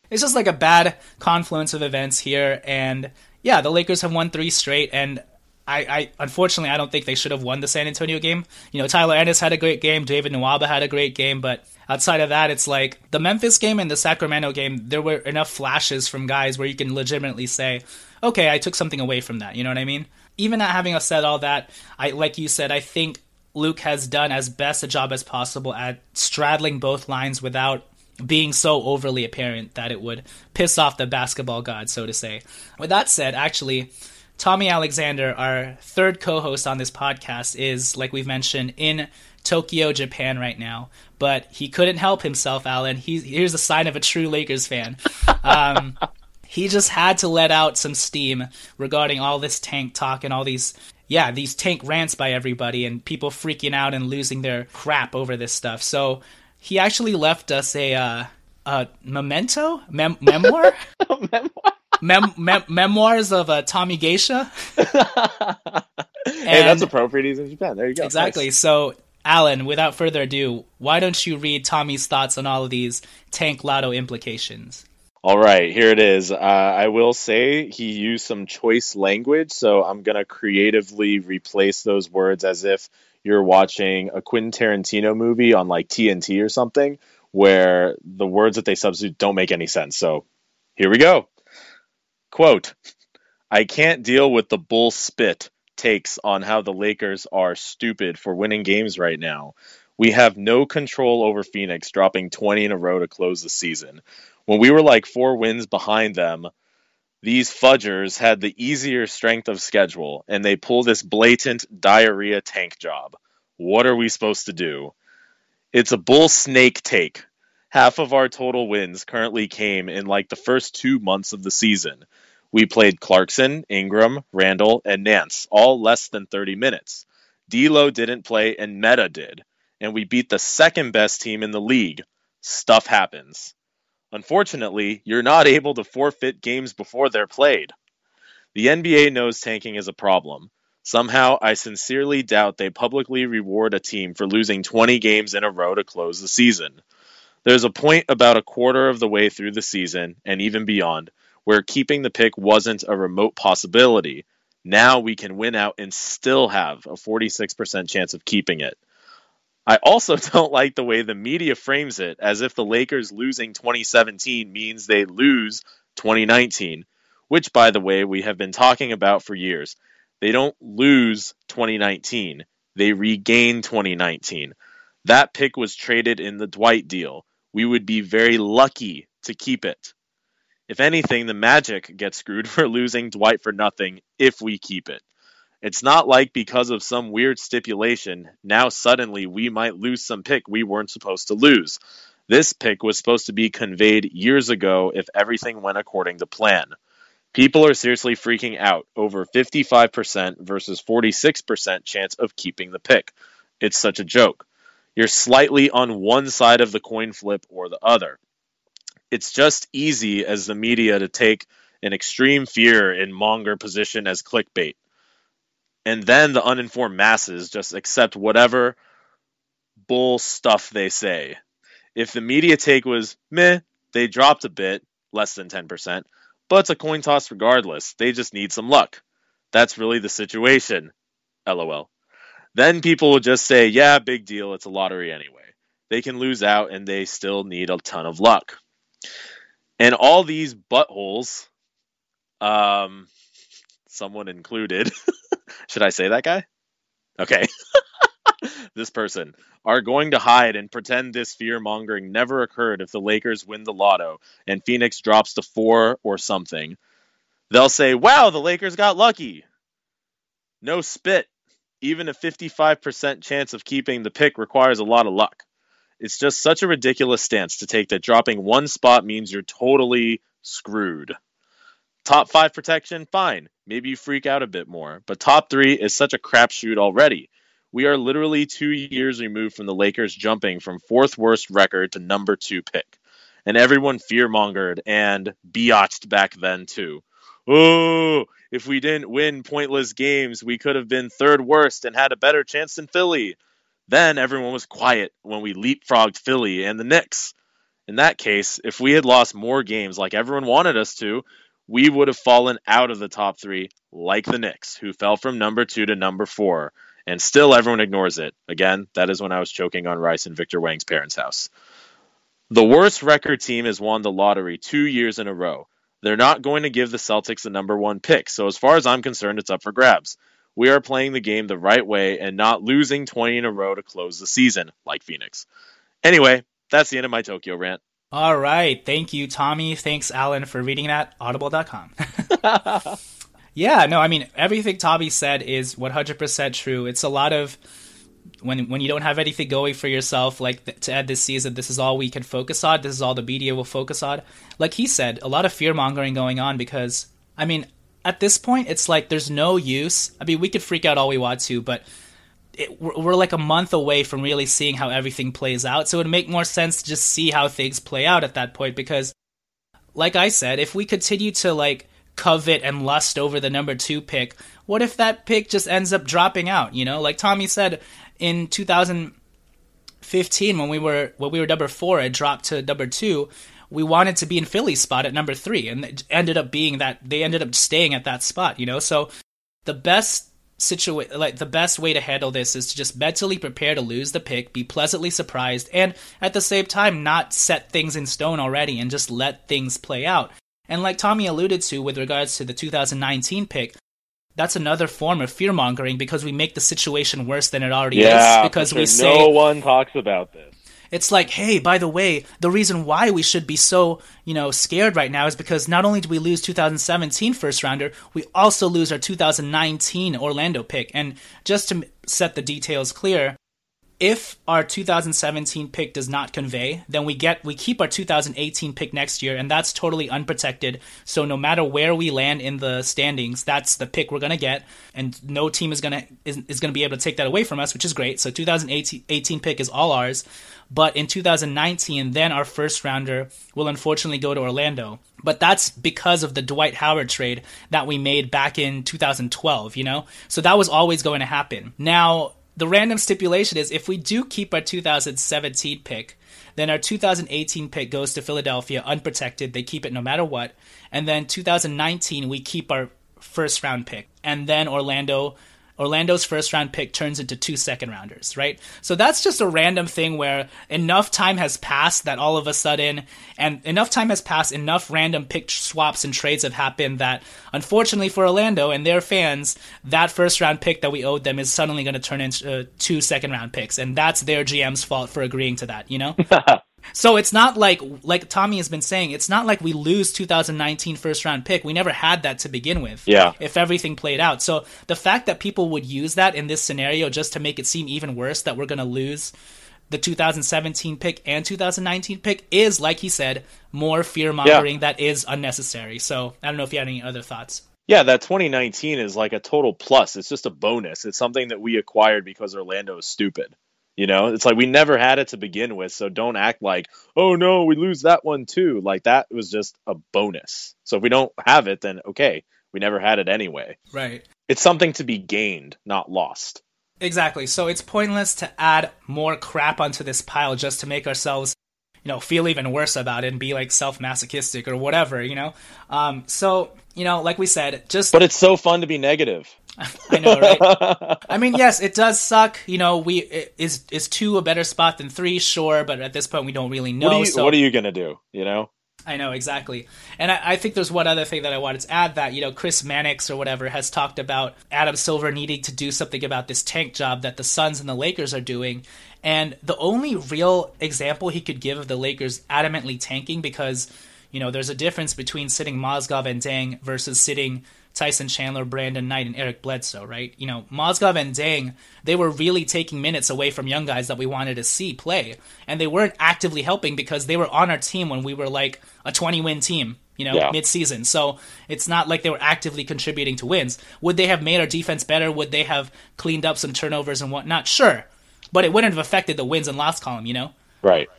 It's just like a bad confluence of events here. And yeah, the Lakers have won 3 straight. And I unfortunately, I don't think they should have won the San Antonio game. You know, Tyler Ennis had a great game. David Nwaba had a great game. But outside of that, it's like the Memphis game and the Sacramento game, there were enough flashes from guys where you can legitimately say, okay, I took something away from that. You know what I mean? Even not having said all that, like you said, I think Luke has done as best a job as possible at straddling both lines without being so overly apparent that it would piss off the basketball god, so to say. With that said, actually, Tommy Alexander, our third co-host on this podcast, is, like we've mentioned, in Tokyo, Japan right now. But he couldn't help himself, Alan. Here's a sign of a true Lakers fan. He just had to let out some steam regarding all this tank talk and all these tank rants by everybody and people freaking out and losing their crap over this stuff. So he actually left us a memento? Memoir? Memoirs of Tommy Geisha. Hey, that's appropriate. He's in Japan. There you go. Exactly. Nice. So, Alan, without further ado, why don't you read Tommy's thoughts on all of these tank lotto implications? All right, here it is. I will say he used some choice language, so I'm going to creatively replace those words as if you're watching a Quentin Tarantino movie on like TNT or something where the words that they substitute don't make any sense. So here we go. Quote, I can't deal with the bull spit takes on how the Lakers are stupid for winning games right now. We have no control over Phoenix dropping 20 in a row to close the season. When we were like 4 wins behind them, these fudgers had the easier strength of schedule, and they pull this blatant diarrhea tank job. What are we supposed to do? It's a bull snake take. Half of our total wins currently came in like the first 2 months of the season. We played Clarkson, Ingram, Randle, and Nance, all less than 30 minutes. D'Lo didn't play, and Metta did. And we beat the second best team in the league. Stuff happens. Unfortunately, you're not able to forfeit games before they're played. The NBA knows tanking is a problem. Somehow, I sincerely doubt they publicly reward a team for losing 20 games in a row to close the season. There's a point about a quarter of the way through the season, and even beyond, where keeping the pick wasn't a remote possibility. Now we can win out and still have a 46% chance of keeping it. I also don't like the way the media frames it as if the Lakers losing 2017 means they lose 2019, which, by the way, we have been talking about for years. They don't lose 2019. They regain 2019. That pick was traded in the Dwight deal. We would be very lucky to keep it. If anything, the Magic gets screwed for losing Dwight for nothing if we keep it. It's not like because of some weird stipulation, now suddenly we might lose some pick we weren't supposed to lose. This pick was supposed to be conveyed years ago if everything went according to plan. People are seriously freaking out over 55% versus 46% chance of keeping the pick. It's such a joke. You're slightly on one side of the coin flip or the other. It's just easy as the media to take an extreme fear and monger position as clickbait. And then the uninformed masses just accept whatever bull stuff they say. If the media take was, meh, they dropped a bit, less than 10%, but it's a coin toss regardless. They just need some luck. That's really the situation. LOL. Then people will just say, yeah, big deal. It's a lottery anyway. They can lose out and they still need a ton of luck. And all these buttholes, someone included, should I say that guy? Okay. This person are going to hide and pretend this fear-mongering never occurred if the Lakers win the lotto and Phoenix drops to 4 or something. They'll say, wow, the Lakers got lucky. No spit. Even a 55% chance of keeping the pick requires a lot of luck. It's just such a ridiculous stance to take that dropping one spot means you're totally screwed. Top 5 protection, fine. Maybe you freak out a bit more. But top 3 is such a crapshoot already. We are literally 2 years removed from the Lakers jumping from fourth worst record to number 2 pick. And everyone fear-mongered and biatched back then, too. Oh, if we didn't win pointless games, we could have been third worst and had a better chance than Philly. Then everyone was quiet when we leapfrogged Philly and the Knicks. In that case, if we had lost more games like everyone wanted us to, we would have fallen out of the top 3 like the Knicks, who fell from number 2 to number 4. And still everyone ignores it. Again, that is when I was choking on rice in Victor Wang's parents' house. The worst record team has won the lottery 2 years in a row. They're not going to give the Celtics the number 1 pick, so as far as I'm concerned, it's up for grabs. We are playing the game the right way and not losing 20 in a row to close the season, like Phoenix. Anyway, that's the end of my Tokyo rant. All right. Thank you, Tommy. Thanks, Alan, for reading that. Audible.com. Yeah, no, I mean, everything Tommy said is 100% true. It's a lot of... When you don't have anything going for yourself, like to end this season, this is all we can focus on. This is all the media will focus on. Like he said, a lot of fear mongering going on because, I mean, at this point, it's like there's no use. I mean, we could freak out all we want to, but we're like a month away from really seeing how everything plays out. So it would make more sense to just see how things play out at that point because, like I said, if we continue to like covet and lust over the number 2 pick, what if that pick just ends up dropping out? You know, like Tommy said, in 2015, when we were number 4, it dropped to number 2. We wanted to be in Philly's spot at number 3, and it ended up being that they ended up staying at that spot. You know, so the best way to handle this is to just mentally prepare to lose the pick, be pleasantly surprised, and at the same time not set things in stone already and just let things play out. And like Tommy alluded to with regards to the 2019 pick. That's another form of fear-mongering because we make the situation worse than it already is. Because for sure. We say, no one talks about this. It's like, hey, by the way, the reason why we should be so, you know, scared right now is because not only do we lose 2017 first-rounder, we also lose our 2019 Orlando pick. And just to set the details clear, if our 2017 pick does not convey, then we keep our 2018 pick next year, and that's totally unprotected. So no matter where we land in the standings, that's the pick we're going to get, and no team is going to be able to take that away from us, which is great. So 2018 pick is all ours, but in 2019, then our first rounder will unfortunately go to Orlando. But that's because of the Dwight Howard trade that we made back in 2012, you know? So that was always going to happen. Now, the random stipulation is if we do keep our 2017 pick, then our 2018 pick goes to Philadelphia unprotected. They keep it no matter what. And then 2019, we keep our first round pick. And then Orlando's first round pick turns into 2 second rounders, right? So that's just a random thing where enough time has passed that all of a sudden, and enough time has passed, enough random pick swaps and trades have happened that unfortunately for Orlando and their fans, that first round pick that we owed them is suddenly going to turn into 2 second round picks. And that's their GM's fault for agreeing to that, you know? So it's not like Tommy has been saying, it's not like we lose 2019 first round pick. We never had that to begin with. Yeah. If everything played out. So the fact that people would use that in this scenario just to make it seem even worse that we're going to lose the 2017 pick and 2019 pick is, like he said, more fear mongering that is unnecessary. So I don't know if you had any other thoughts. Yeah, that 2019 is like a total plus. It's just a bonus. It's something that we acquired because Orlando is stupid. You know, it's like we never had it to begin with, so don't act like, oh, no, we lose that one, too. Like, that was just a bonus. So if we don't have it, then, okay, we never had it anyway. Right. It's something to be gained, not lost. Exactly. So it's pointless to add more crap onto this pile just to make ourselves, you know, feel even worse about it and be, like, self-masochistic or whatever, you know? So, you know, like we said, just... But it's so fun to be negative. I know, right? I mean, yes, it does suck. You know, is 2 a better spot than 3? Sure, but at this point, we don't really know. What are you going to do, you know? I know, exactly. And I think there's one other thing that I wanted to add that, you know, Chris Mannix or whatever has talked about Adam Silver needing to do something about this tank job that the Suns and the Lakers are doing. And the only real example he could give of the Lakers adamantly tanking because, you know, there's a difference between sitting Mozgov and Deng versus sitting Tyson Chandler, Brandon Knight, and Eric Bledsoe, right? You know, Mozgov and Deng, they were really taking minutes away from young guys that we wanted to see play. And they weren't actively helping because they were on our team when we were like a 20-win team. mid-season. So it's not like they were actively contributing to wins. Would they have made our defense better? Would they have cleaned up some turnovers and whatnot? Sure. But it wouldn't have affected the wins and loss column, you know? Right.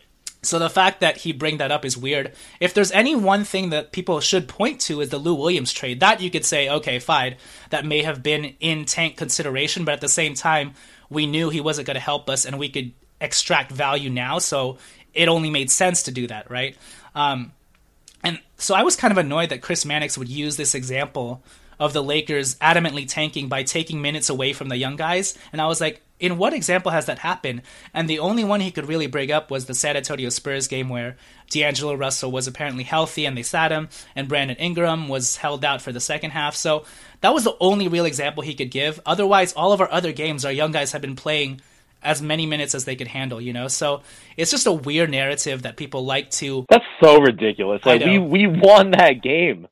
So the fact that he bring that up is weird. If there's any one thing that people should point to is the Lou Williams trade. That you could say, okay, fine. That may have been in tank consideration, but at the same time, we knew he wasn't going to help us and we could extract value now. So it only made sense to do that, right? And so I was kind of annoyed that Chris Mannix would use this example of the Lakers adamantly tanking by taking minutes away from the young guys. And I was like, in what example has that happened? And the only one he could really bring up was the San Antonio Spurs game where D'Angelo Russell was apparently healthy and they sat him, and Brandon Ingram was held out for the second half. So that was the only real example he could give. Otherwise, all of our other games, our young guys have been playing as many minutes as they could handle, you know? So it's just a weird narrative that people like to... That's so ridiculous. Like, we won that game.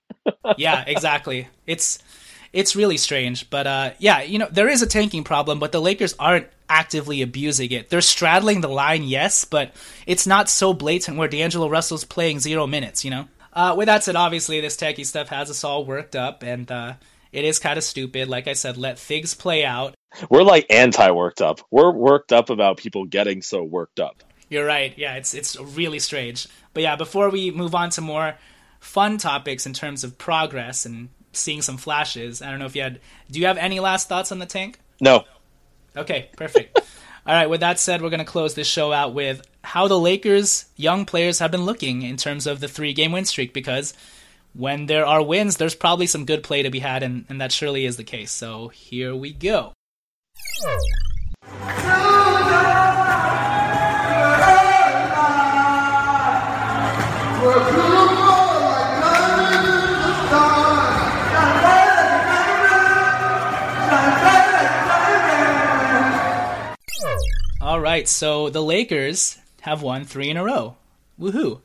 Yeah, exactly. It's really strange. But, yeah, you know, there is a tanking problem, but the Lakers aren't actively abusing it. They're straddling the line, yes, but it's not so blatant where D'Angelo Russell's playing 0 minutes, you know? With that said, obviously, this tanky stuff has us all worked up, and it is kind of stupid. Like I said, let things play out. We're like anti-worked up. We're worked up about people getting so worked up. You're right. Yeah, it's really strange. But yeah, before we move on to more fun topics in terms of progress and seeing some flashes, I don't know if you had... Do you have any last thoughts on the tank? No. Okay, perfect. All right, with that said, we're going to close this show out with how the Lakers' young players have been looking in terms of the 3-game win streak, because when there are wins, there's probably some good play to be had, and that surely is the case. So here we go. All right, so the Lakers have won 3 in a row. Woohoo!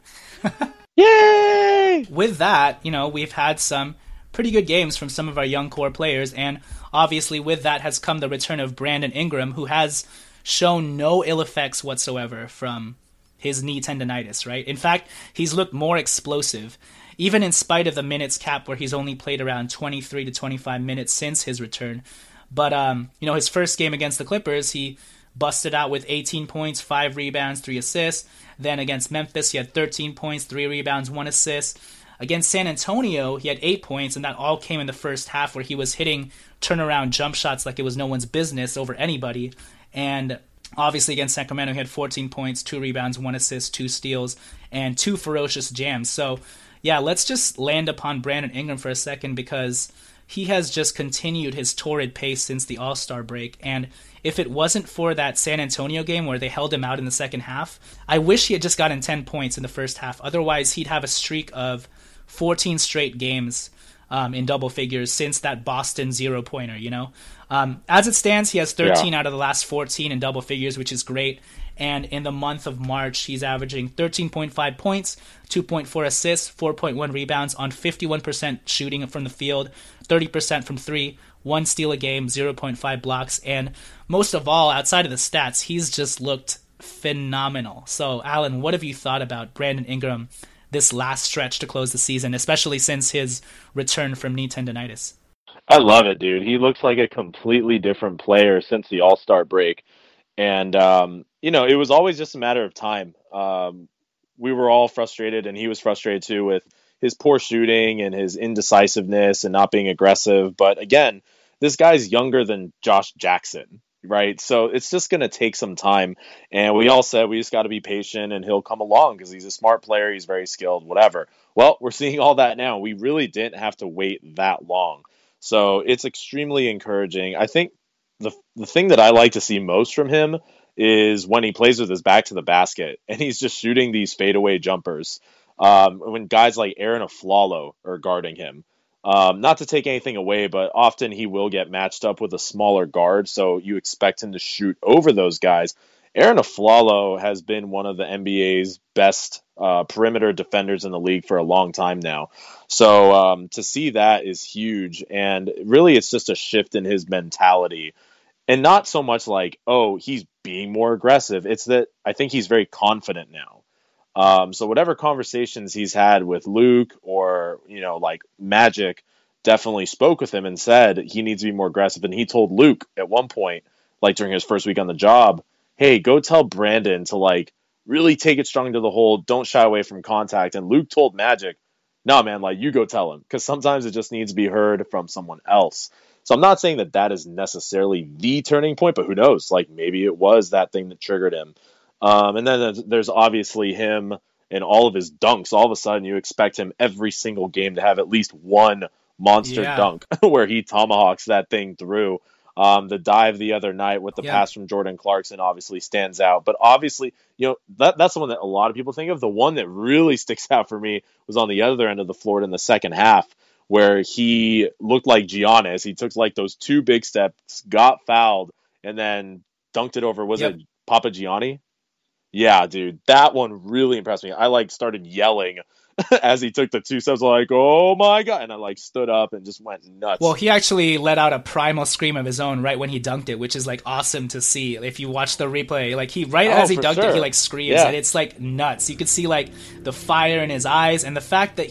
Yay! With that, you know, we've had some pretty good games from some of our young core players, and obviously with that has come the return of Brandon Ingram, who has shown no ill effects whatsoever from his knee tendonitis, right? In fact, he's looked more explosive, even in spite of the minutes cap where he's only played around 23 to 25 minutes since his return. But, you know, his first game against the Clippers, he busted out with 18 points, 5 rebounds, 3 assists. Then against Memphis, he had 13 points, 3 rebounds, 1 assist. Against San Antonio, he had 8 points, and that all came in the first half where he was hitting turnaround jump shots like it was no one's business over anybody. And obviously against Sacramento, he had 14 points, 2 rebounds, 1 assist, 2 steals, and 2 ferocious jams. So, yeah, let's just land upon Brandon Ingram for a second, because he has just continued his torrid pace since the All-Star break. And if it wasn't for that San Antonio game where they held him out in the second half, I wish he had just gotten 10 points in the first half. Otherwise, he'd have a streak of 14 straight games in double figures since that Boston 0-pointer, you know? As it stands, he has 13 out of the last 14 in double figures, which is great. And in the month of March, he's averaging 13.5 points, 2.4 assists, 4.1 rebounds on 51% shooting from the field, 30% from three, 1 steal a game, 0.5 blocks. And most of all, outside of the stats, he's just looked phenomenal. So, Alan, what have you thought about Brandon Ingram this last stretch to close the season, especially since his return from knee tendonitis? I love it, dude. He looks like a completely different player since the All-Star break. And, you know, it was always just a matter of time. We were all frustrated, and he was frustrated too, with his poor shooting and his indecisiveness and not being aggressive. But again, this guy's younger than Josh Jackson, right? So it's just going to take some time. And we all said we just got to be patient and he'll come along because he's a smart player. He's very skilled, whatever. Well, we're seeing all that now. We really didn't have to wait that long. So it's extremely encouraging. I think the thing that I like to see most from him is when he plays with his back to the basket and he's just shooting these fadeaway jumpers. When guys like Arron Afflalo are guarding him, not to take anything away, but often he will get matched up with a smaller guard. So you expect him to shoot over those guys. Arron Afflalo has been one of the NBA's best perimeter defenders in the league for a long time now. So to see that is huge. And really, it's just a shift in his mentality. And not so much like, oh, he's being more aggressive. It's that I think he's very confident now. So whatever conversations he's had with Luke or, you know, like Magic definitely spoke with him and said he needs to be more aggressive. And he told Luke at one point, like during his first week on the job, hey, go tell Brandon to like really take it strong to the hole. Don't shy away from contact. And Luke told Magic, no, man, like you go tell him, because sometimes it just needs to be heard from someone else. So I'm not saying that that is necessarily the turning point, but who knows? Like maybe it was that thing that triggered him. And then there's obviously him and all of his dunks. All of a sudden, you expect him every single game to have at least one monster dunk where he tomahawks that thing through. The dive the other night with the pass from Jordan Clarkson obviously stands out. But obviously, you know, that's the one that a lot of people think of. The one that really sticks out for me was on the other end of the floor in the second half where he looked like Giannis. He took like those two big steps, got fouled, and then dunked it over. Was it Papagiannis? Yeah, dude, that one really impressed me. I like started yelling as he took the two steps, like, oh my God. And I like stood up and just went nuts. Well, he actually let out a primal scream of his own right when he dunked it, which is like awesome to see. If you watch the replay, like he, as he dunked it, he like screams and it's like nuts. You could see like the fire in his eyes and the fact that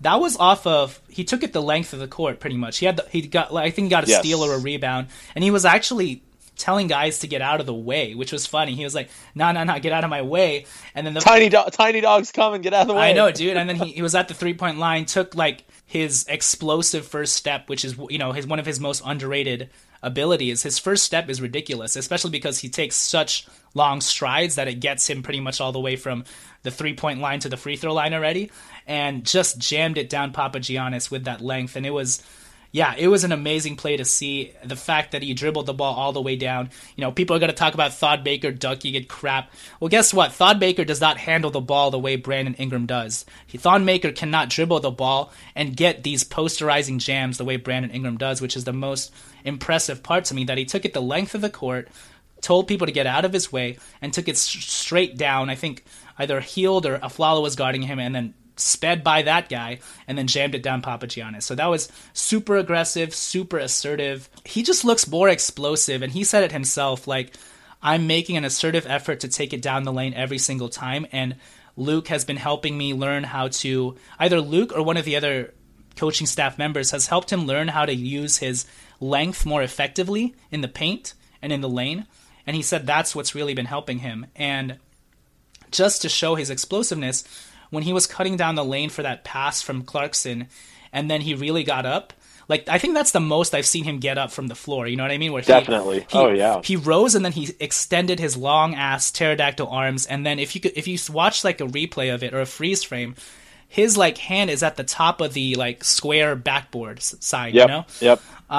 that was off of, he took it the length of the court pretty much. He got a steal or a rebound, and he was actually telling guys to get out of the way, which was funny. He was like, no, get out of my way. And then the tiny dog's come and get out of the way. I know, dude. And then he was at the 3-point line, took like his explosive first step, which is, you know, his one of his most underrated abilities. His first step is ridiculous, especially because he takes such long strides that it gets him pretty much all the way from the 3-point line to the free throw line already, and just jammed it down Papagiannis with that length. And it was an amazing play to see. The fact that he dribbled the ball all the way down. You know, people are going to talk about Thon Maker dunking and crap. Well, guess what? Thon Maker does not handle the ball the way Brandon Ingram does. Thon Maker cannot dribble the ball and get these posterizing jams the way Brandon Ingram does, which is the most impressive part to me, that he took it the length of the court, told people to get out of his way, and took it straight down. I think either Heald or Afflalo was guarding him, and then sped by that guy and then jammed it down Papagiannis. So that was super aggressive, super assertive. He just looks more explosive, and he said it himself, like, I'm making an assertive effort to take it down the lane every single time, and Luke has been helping me learn how to, either Luke or one of the other coaching staff members has helped him learn how to use his length more effectively in the paint and in the lane, and he said that's what's really been helping him. And just to show his explosiveness, when he was cutting down the lane for that pass from Clarkson, and then he really got up. Like, I think that's the most I've seen him get up from the floor. You know what I mean? Where he rose and then he extended his long ass pterodactyl arms. And then if you watch like a replay of it or a freeze frame, his like hand is at the top of the like square backboard side. Yep, you know?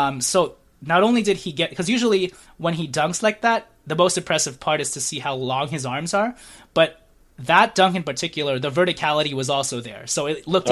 Yep. So not only did he get, because usually when he dunks like that, the most impressive part is to see how long his arms are, but that dunk in particular, the verticality was also there. So it looked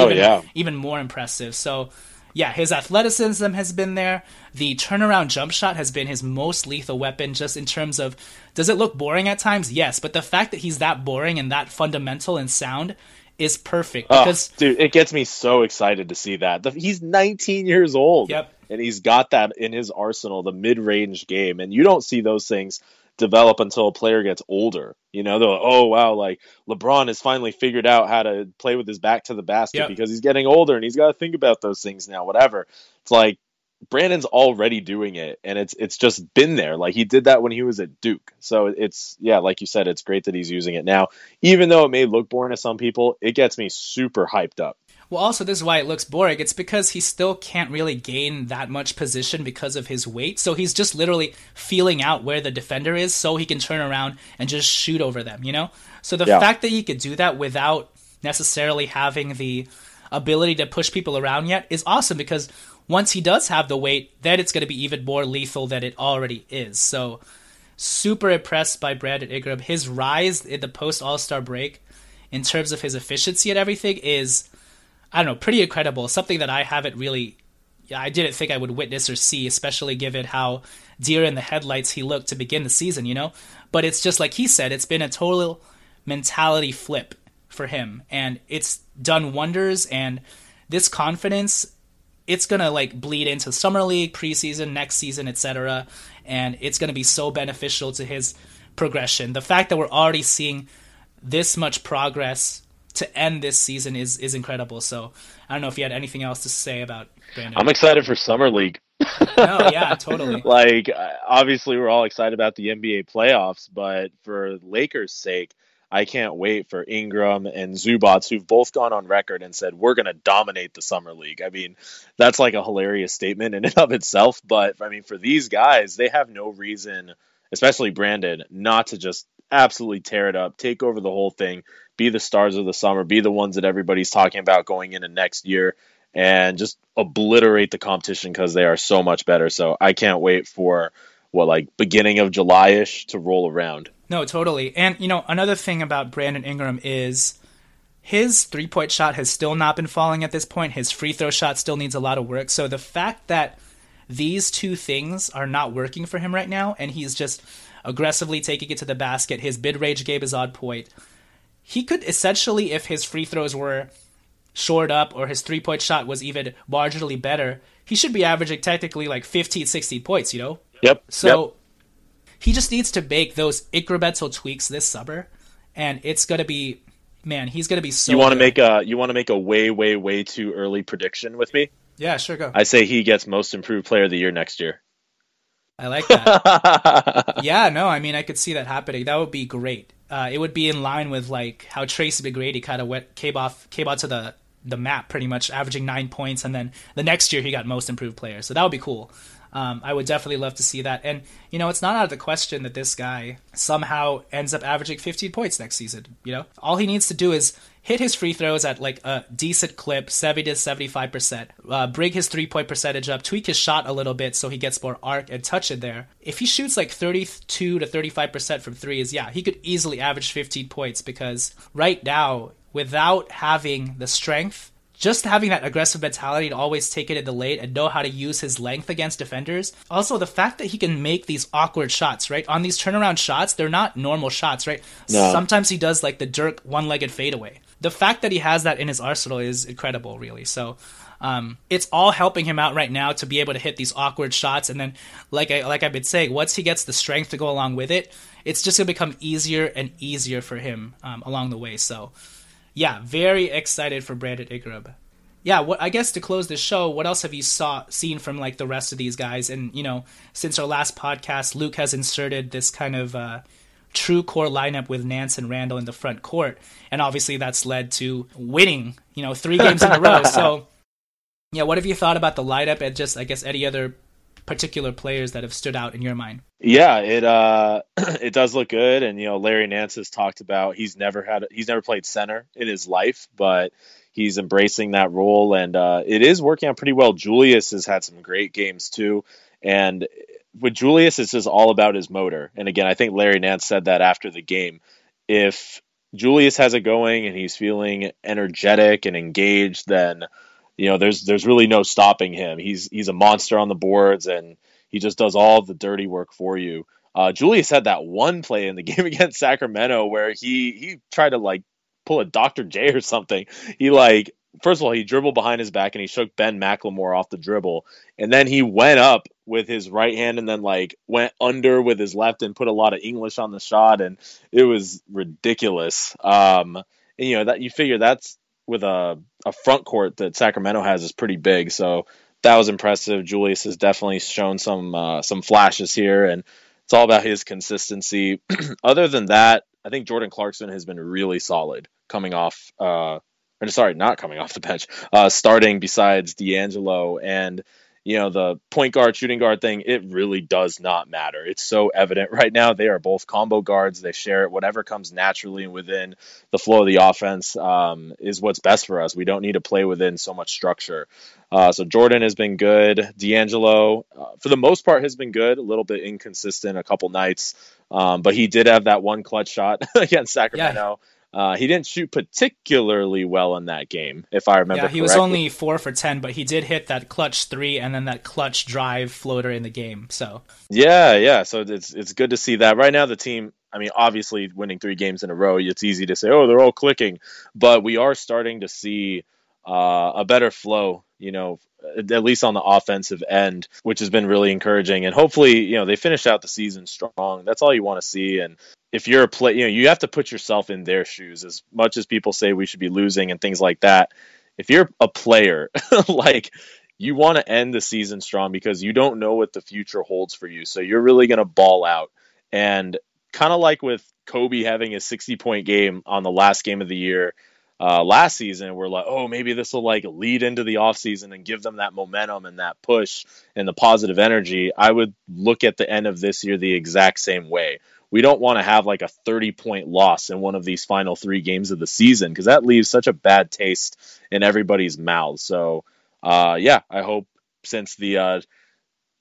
even more impressive. So, yeah, his athleticism has been there. The turnaround jump shot has been his most lethal weapon, just in terms of, does it look boring at times? Yes, but the fact that he's that boring and that fundamental and sound is perfect. Because, dude, it gets me so excited to see that. He's 19 years old, and he's got that in his arsenal, the mid-range game. And you don't see those things develop until a player gets older. You know, they're like, oh wow, like LeBron has finally figured out how to play with his back to the basket because he's getting older and he's got to think about those things now, whatever. It's like Brandon's already doing it, and it's just been there. Like he did that when he was at Duke. So it's, yeah, like you said, it's great that he's using it now. Even though it may look boring to some people, it gets me super hyped up. Well, also, this is why it looks boring. It's because he still can't really gain that much position because of his weight. So he's just literally feeling out where the defender is so he can turn around and just shoot over them, you know? So the fact that he could do that without necessarily having the ability to push people around yet is awesome, because once he does have the weight, then it's going to be even more lethal than it already is. So super impressed by Brandon Ingram. His rise in the post-All-Star break in terms of his efficiency and everything is, I don't know, pretty incredible. Something that I didn't think I would witness or see, especially given how deer in the headlights he looked to begin the season, you know? But it's just like he said, it's been a total mentality flip for him, and it's done wonders. And this confidence, it's going to like bleed into summer league, preseason, next season, etc. And it's going to be so beneficial to his progression. The fact that we're already seeing this much progress to end this season is incredible. So I don't know if you had anything else to say about Brandon. I'm excited for Summer League. No, yeah, totally. Like, obviously we're all excited about the NBA playoffs, but for Lakers' sake, I can't wait for Ingram and Zubats, who've both gone on record and said, we're going to dominate the Summer League. I mean, that's like a hilarious statement in and of itself. But I mean, for these guys, they have no reason, especially Brandon, not to just absolutely tear it up, take over the whole thing, be the stars of the summer, be the ones that everybody's talking about going into next year, and just obliterate the competition because they are so much better. So I can't wait for beginning of July-ish to roll around. No, totally. And, another thing about Brandon Ingram is his three-point shot has still not been falling at this point. His free throw shot still needs a lot of work. So the fact that these two things are not working for him right now, and he's just aggressively taking it to the basket, his mid-range game is on point. He could essentially, if his free throws were shored up or his three-point shot was even marginally better, he should be averaging technically 15, 16 points, Yep. So he just needs to make those incremental tweaks this summer, and it's going to be, he's going to be so good. You want to make a way, way, way too early prediction with me? Yeah, sure, go. I say he gets most improved player of the year next year. I like that. Yeah, no, I could see that happening. That would be great. It would be in line with how Tracy McGrady kind of came out to the map pretty much, averaging 9 points, and then the next year he got most improved player. So that would be cool. I would definitely love to see that. And, it's not out of the question that this guy somehow ends up averaging 15 points next season. All he needs to do is hit his free throws at a decent clip, 70 to 75%, bring his 3-point percentage up, tweak his shot a little bit so he gets more arc and touch in there. If he shoots 32 to 35% from threes, yeah, he could easily average 15 points, because right now, without having the strength, just having that aggressive mentality to always take it in the lane and know how to use his length against defenders. Also, the fact that he can make these awkward shots, right? On these turnaround shots, they're not normal shots, right? No. Sometimes he does the Dirk one-legged fadeaway. The fact that he has that in his arsenal is incredible, really. So it's all helping him out right now to be able to hit these awkward shots. And then, like I've been saying, once he gets the strength to go along with it, it's just going to become easier and easier for him along the way. So yeah, very excited for Brandon Ingram. Yeah, I guess to close the show, what else have you seen from the rest of these guys? And since our last podcast, Luke has inserted this kind of true core lineup with Nance and Randle in the front court, and obviously that's led to winning, 3 games in a row. So yeah, what have you thought about the lineup and just I guess any other particular players that have stood out in your mind? Yeah, it does look good. And Larry Nance has talked about he's never played center in his life, but he's embracing that role, and it is working out pretty well. Julius has had some great games too, and with Julius it's just all about his motor. And again, I think Larry Nance said that after the game, if Julius has it going and he's feeling energetic and engaged, then there's really no stopping him. He's a monster on the boards, and he just does all the dirty work for you. Julius had that one play in the game against Sacramento where he tried to pull a Dr. J or something. He first of all, he dribbled behind his back and he shook Ben McLemore off the dribble, and then he went up with his right hand and then went under with his left and put a lot of English on the shot, and it was ridiculous. And that you figure that's with a front court that Sacramento has is pretty big. So that was impressive. Julius has definitely shown some flashes here, and it's all about his consistency. Other than that, I think Jordan Clarkson has been really solid not coming off the bench, starting besides D'Angelo, and the point guard, shooting guard thing, it really does not matter. It's so evident right now. They are both combo guards. They share it. Whatever comes naturally within the flow of the offense is what's best for us. We don't need to play within so much structure. So Jordan has been good. D'Angelo, for the most part, has been good. A little bit inconsistent a couple nights, but he did have that one clutch shot against Sacramento. Yeah. He didn't shoot particularly well in that game, if I remember correctly. Yeah, he was only 4 for 10, but he did hit that clutch three and then that clutch drive floater in the game. So yeah. So it's good to see that. Right now, the team, obviously winning 3 games in a row, it's easy to say, oh, they're all clicking. But we are starting to see a better flow, you know, at least on the offensive end, which has been really encouraging. And hopefully, you know, they finish out the season strong. That's all you want to see. And if you're a player, you know, you have to put yourself in their shoes. As much as people say we should be losing and things like that, if you're a player, like, you want to end the season strong because you don't know what the future holds for you. So you're really going to ball out. And kind of like with Kobe having a 60-point game on the last game of the year last season, we're like, oh, maybe this will like lead into the offseason and give them that momentum and that push and the positive energy. I would look at the end of this year the exact same way. We don't want to have like a 30-point loss in one of these final three games of the season, because that leaves such a bad taste in everybody's mouth. So yeah, I hope, since the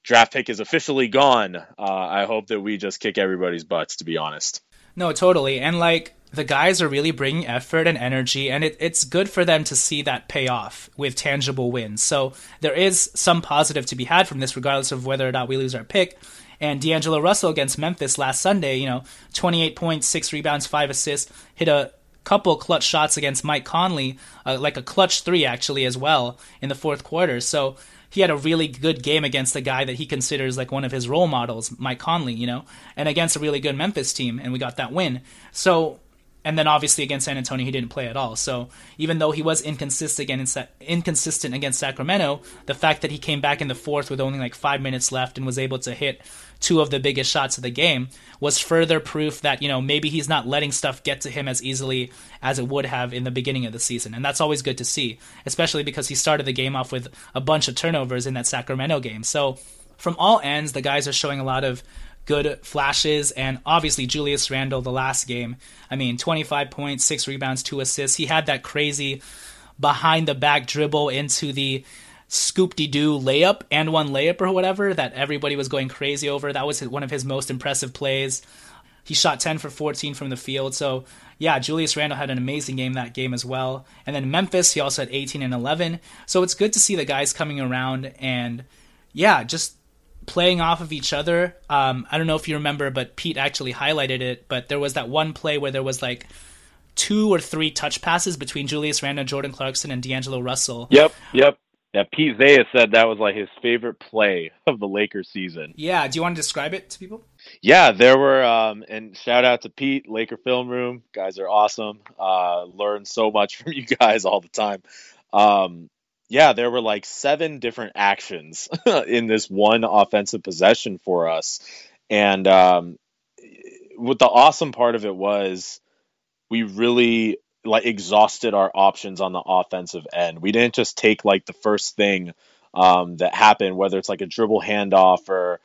draft pick is officially gone, I hope that we just kick everybody's butts, to be honest. No, totally. And like, the guys are really bringing effort and energy, and it's good for them to see that pay off with tangible wins. So there is some positive to be had from this, regardless of whether or not we lose our pick. And D'Angelo Russell against Memphis last Sunday, you know, 28 points, 6 rebounds, 5 assists, hit a couple clutch shots against Mike Conley, like a clutch three actually as well in the fourth quarter. So he had a really good game against the guy that he considers like one of his role models, Mike Conley, you know, and against a really good Memphis team, and we got that win. So, and then obviously against San Antonio, he didn't play at all. So even though he was inconsistent against Sacramento, the fact that he came back in the fourth with only like 5 minutes left and was able to hit two of the biggest shots of the game was further proof that, you know, maybe he's not letting stuff get to him as easily as it would have in the beginning of the season. And that's always good to see, especially because he started the game off with a bunch of turnovers in that Sacramento game. So from all ends, the guys are showing a lot of good flashes. And obviously Julius Randle, the last game, I mean, 25 points, 6 rebounds, 2 assists. He had that crazy behind the back dribble into the scoop-de-doo layup, and one layup or whatever, that everybody was going crazy over. That was one of his most impressive plays. He shot 10 for 14 from the field. So yeah, Julius Randle had an amazing game that game as well. And then Memphis, he also had 18 and 11. So it's good to see the guys coming around and yeah, just playing off of each other. I don't know if you remember, but Pete actually highlighted it, but there was that one play where there was like 2 or 3 touch passes between Julius Randle, Jordan Clarkson, and D'Angelo Russell. Yep. Yeah, Pete Zayas said that was like his favorite play of the Lakers season. Yeah, do you want to describe it to people? Yeah, there were, and shout out to Pete, Laker Film Room. Guys are awesome. Learn so much from you guys all the time. Yeah, there were like 7 different actions in this one offensive possession for us. And what the awesome part of it was, we really like exhausted our options on the offensive end. We didn't just take like the first thing that happened, whether it's like a dribble handoff or,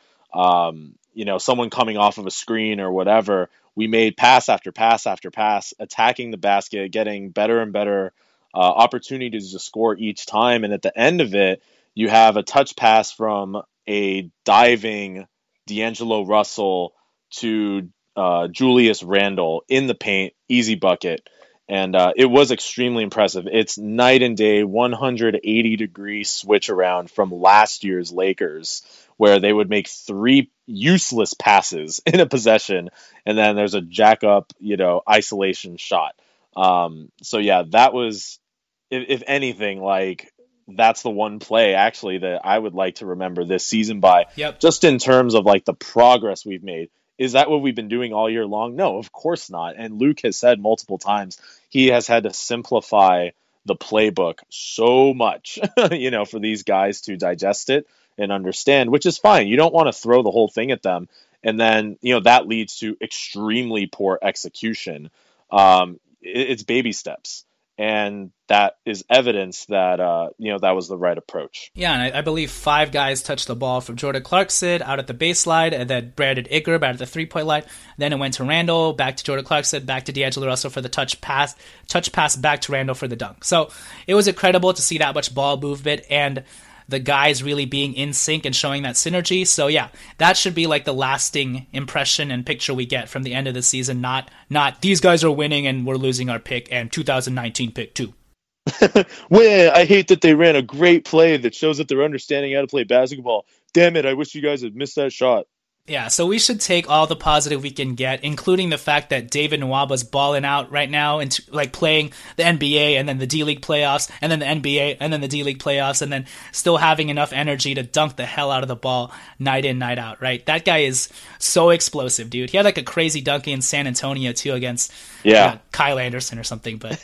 you know, someone coming off of a screen or whatever. We made pass after pass after pass, attacking the basket, getting better and better opportunities to score each time. And at the end of it, you have a touch pass from a diving D'Angelo Russell to Julius Randle in the paint, easy bucket. And it was extremely impressive. It's night and day, 180-degree switch around from last year's Lakers, where they would make 3 useless passes in a possession, and then there's a jack-up, you know, isolation shot. So yeah, that was, if anything, like, that's the one play actually that I would like to remember this season by. Yep. Just in terms of like the progress we've made. Is that what we've been doing all year long? No, of course not. And Luke has said multiple times he has had to simplify the playbook so much, you know, for these guys to digest it and understand, which is fine. You don't want to throw the whole thing at them. And then, you know, that leads to extremely poor execution. It's baby steps. And that is evidence that, you know, that was the right approach. Yeah, and I believe 5 guys touched the ball from Jordan Clarkson out at the baseline, and then Brandon Ingram out at the three-point line. Then it went to Randle, back to Jordan Clarkson, back to D'Angelo Russell for the touch pass back to Randle for the dunk. So it was incredible to see that much ball movement and the guys really being in sync and showing that synergy. So yeah, that should be like the lasting impression and picture we get from the end of the season, not these guys are winning and we're losing our pick and 2019 pick too. Well, I hate that they ran a great play that shows that they're understanding how to play basketball. Damn it, I wish you guys had missed that shot. Yeah, so we should take all the positive we can get, including the fact that David Nwaba's balling out right now and like playing the NBA and then the D-League playoffs and then the NBA and then the D-League playoffs and then still having enough energy to dunk the hell out of the ball night in, night out, right? That guy is so explosive, dude. He had like a crazy dunk in San Antonio too against Kyle Anderson or something, but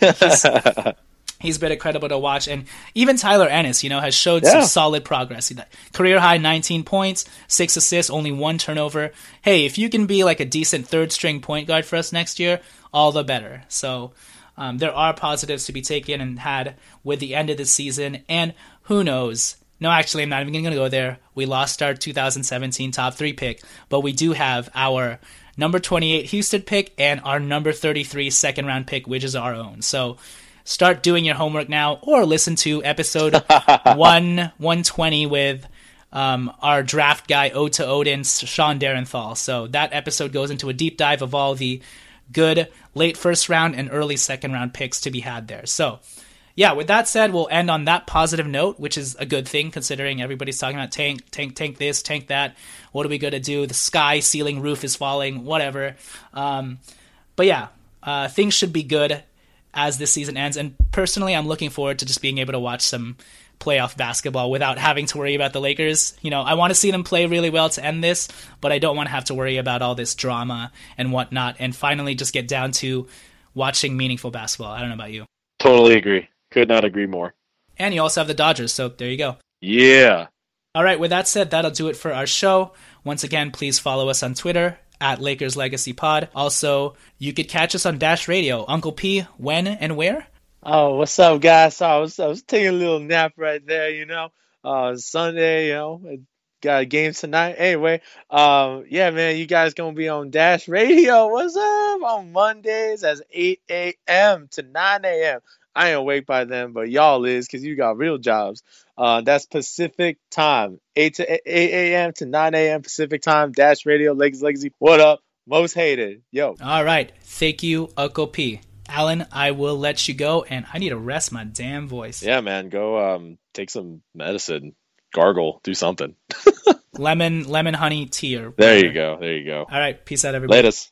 he's been incredible to watch. And even Tyler Ennis, you know, has showed some solid progress. Career high 19 points, 6 assists, only 1 turnover. Hey, if you can be like a decent third string point guard for us next year, all the better. So there are positives to be taken and had with the end of the season. And who knows? No, actually, I'm not even going to go there. We lost our 2017 top 3 pick, but we do have our number 28 Houston pick and our number 33 second round pick, which is our own. So start doing your homework now, or listen to episode 120 with our draft guy, Ota Odin, Sean Derenthal. So that episode goes into a deep dive of all the good late first round and early second round picks to be had there. So yeah, with that said, we'll end on that positive note, which is a good thing considering everybody's talking about tank this, tank that. What are we going to do? The sky, ceiling, roof is falling, whatever. But yeah, things should be good as this season ends. And personally, I'm looking forward to just being able to watch some playoff basketball without having to worry about the Lakers. You know, I want to see them play really well to end this, but I don't want to have to worry about all this drama and whatnot, and finally just get down to watching meaningful basketball. I don't know about you. Totally agree. Could not agree more. And you also have the Dodgers, so there you go. Yeah. All right, with that said, that'll do it for our show. Once again, please follow us on Twitter at Lakers Legacy Pod. Also, you could catch us on Dash Radio. Uncle P, when and where? Oh, what's up, guys? So I was taking a little nap right there, you know. Sunday, you know, got a game tonight. Anyway, yeah, man, you guys gonna be on Dash Radio. What's up? On Mondays at 8 a.m. to 9 a.m. I ain't awake by then, but y'all is, because you got real jobs. That's Pacific time, 8 a.m. to 9 a.m. Pacific time, Dash Radio, Lakers Legacy. What up? Most hated. Yo. All right. Thank you, Uncle P. Alan, I will let you go, and I need to rest my damn voice. Yeah, man. Go take some medicine. Gargle. Do something. lemon honey tea. Or whatever. There you go. There you go. All right. Peace out, everybody. Latest.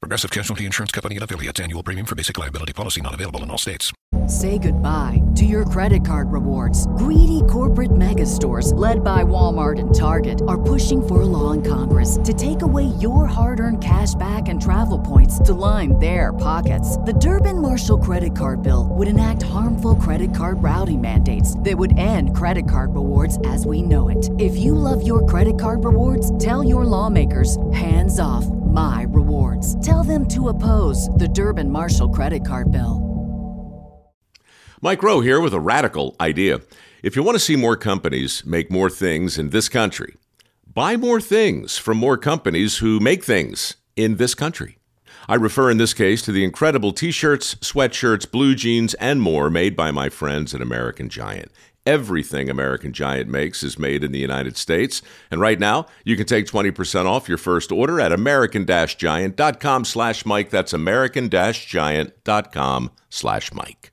Progressive Casualty Insurance Company and affiliates. Annual premium for basic liability policy not available in all states. Say goodbye to your credit card rewards. Greedy corporate mega stores, led by Walmart and Target, are pushing for a law in Congress to take away your hard-earned cash back and travel points to line their pockets. The Durbin-Marshall credit card bill would enact harmful credit card routing mandates that would end credit card rewards as we know it. If you love your credit card rewards, tell your lawmakers, hands off my rewards. Tell them to oppose the Durbin-Marshall credit card bill. Mike Rowe here with a radical idea. If you want to see more companies make more things in this country, buy more things from more companies who make things in this country. I refer in this case to the incredible t-shirts, sweatshirts, blue jeans, and more made by my friends at American Giant. Everything American Giant makes is made in the United States. And right now, you can take 20% off your first order at american-giant.com/Mike. That's american-giant.com/Mike.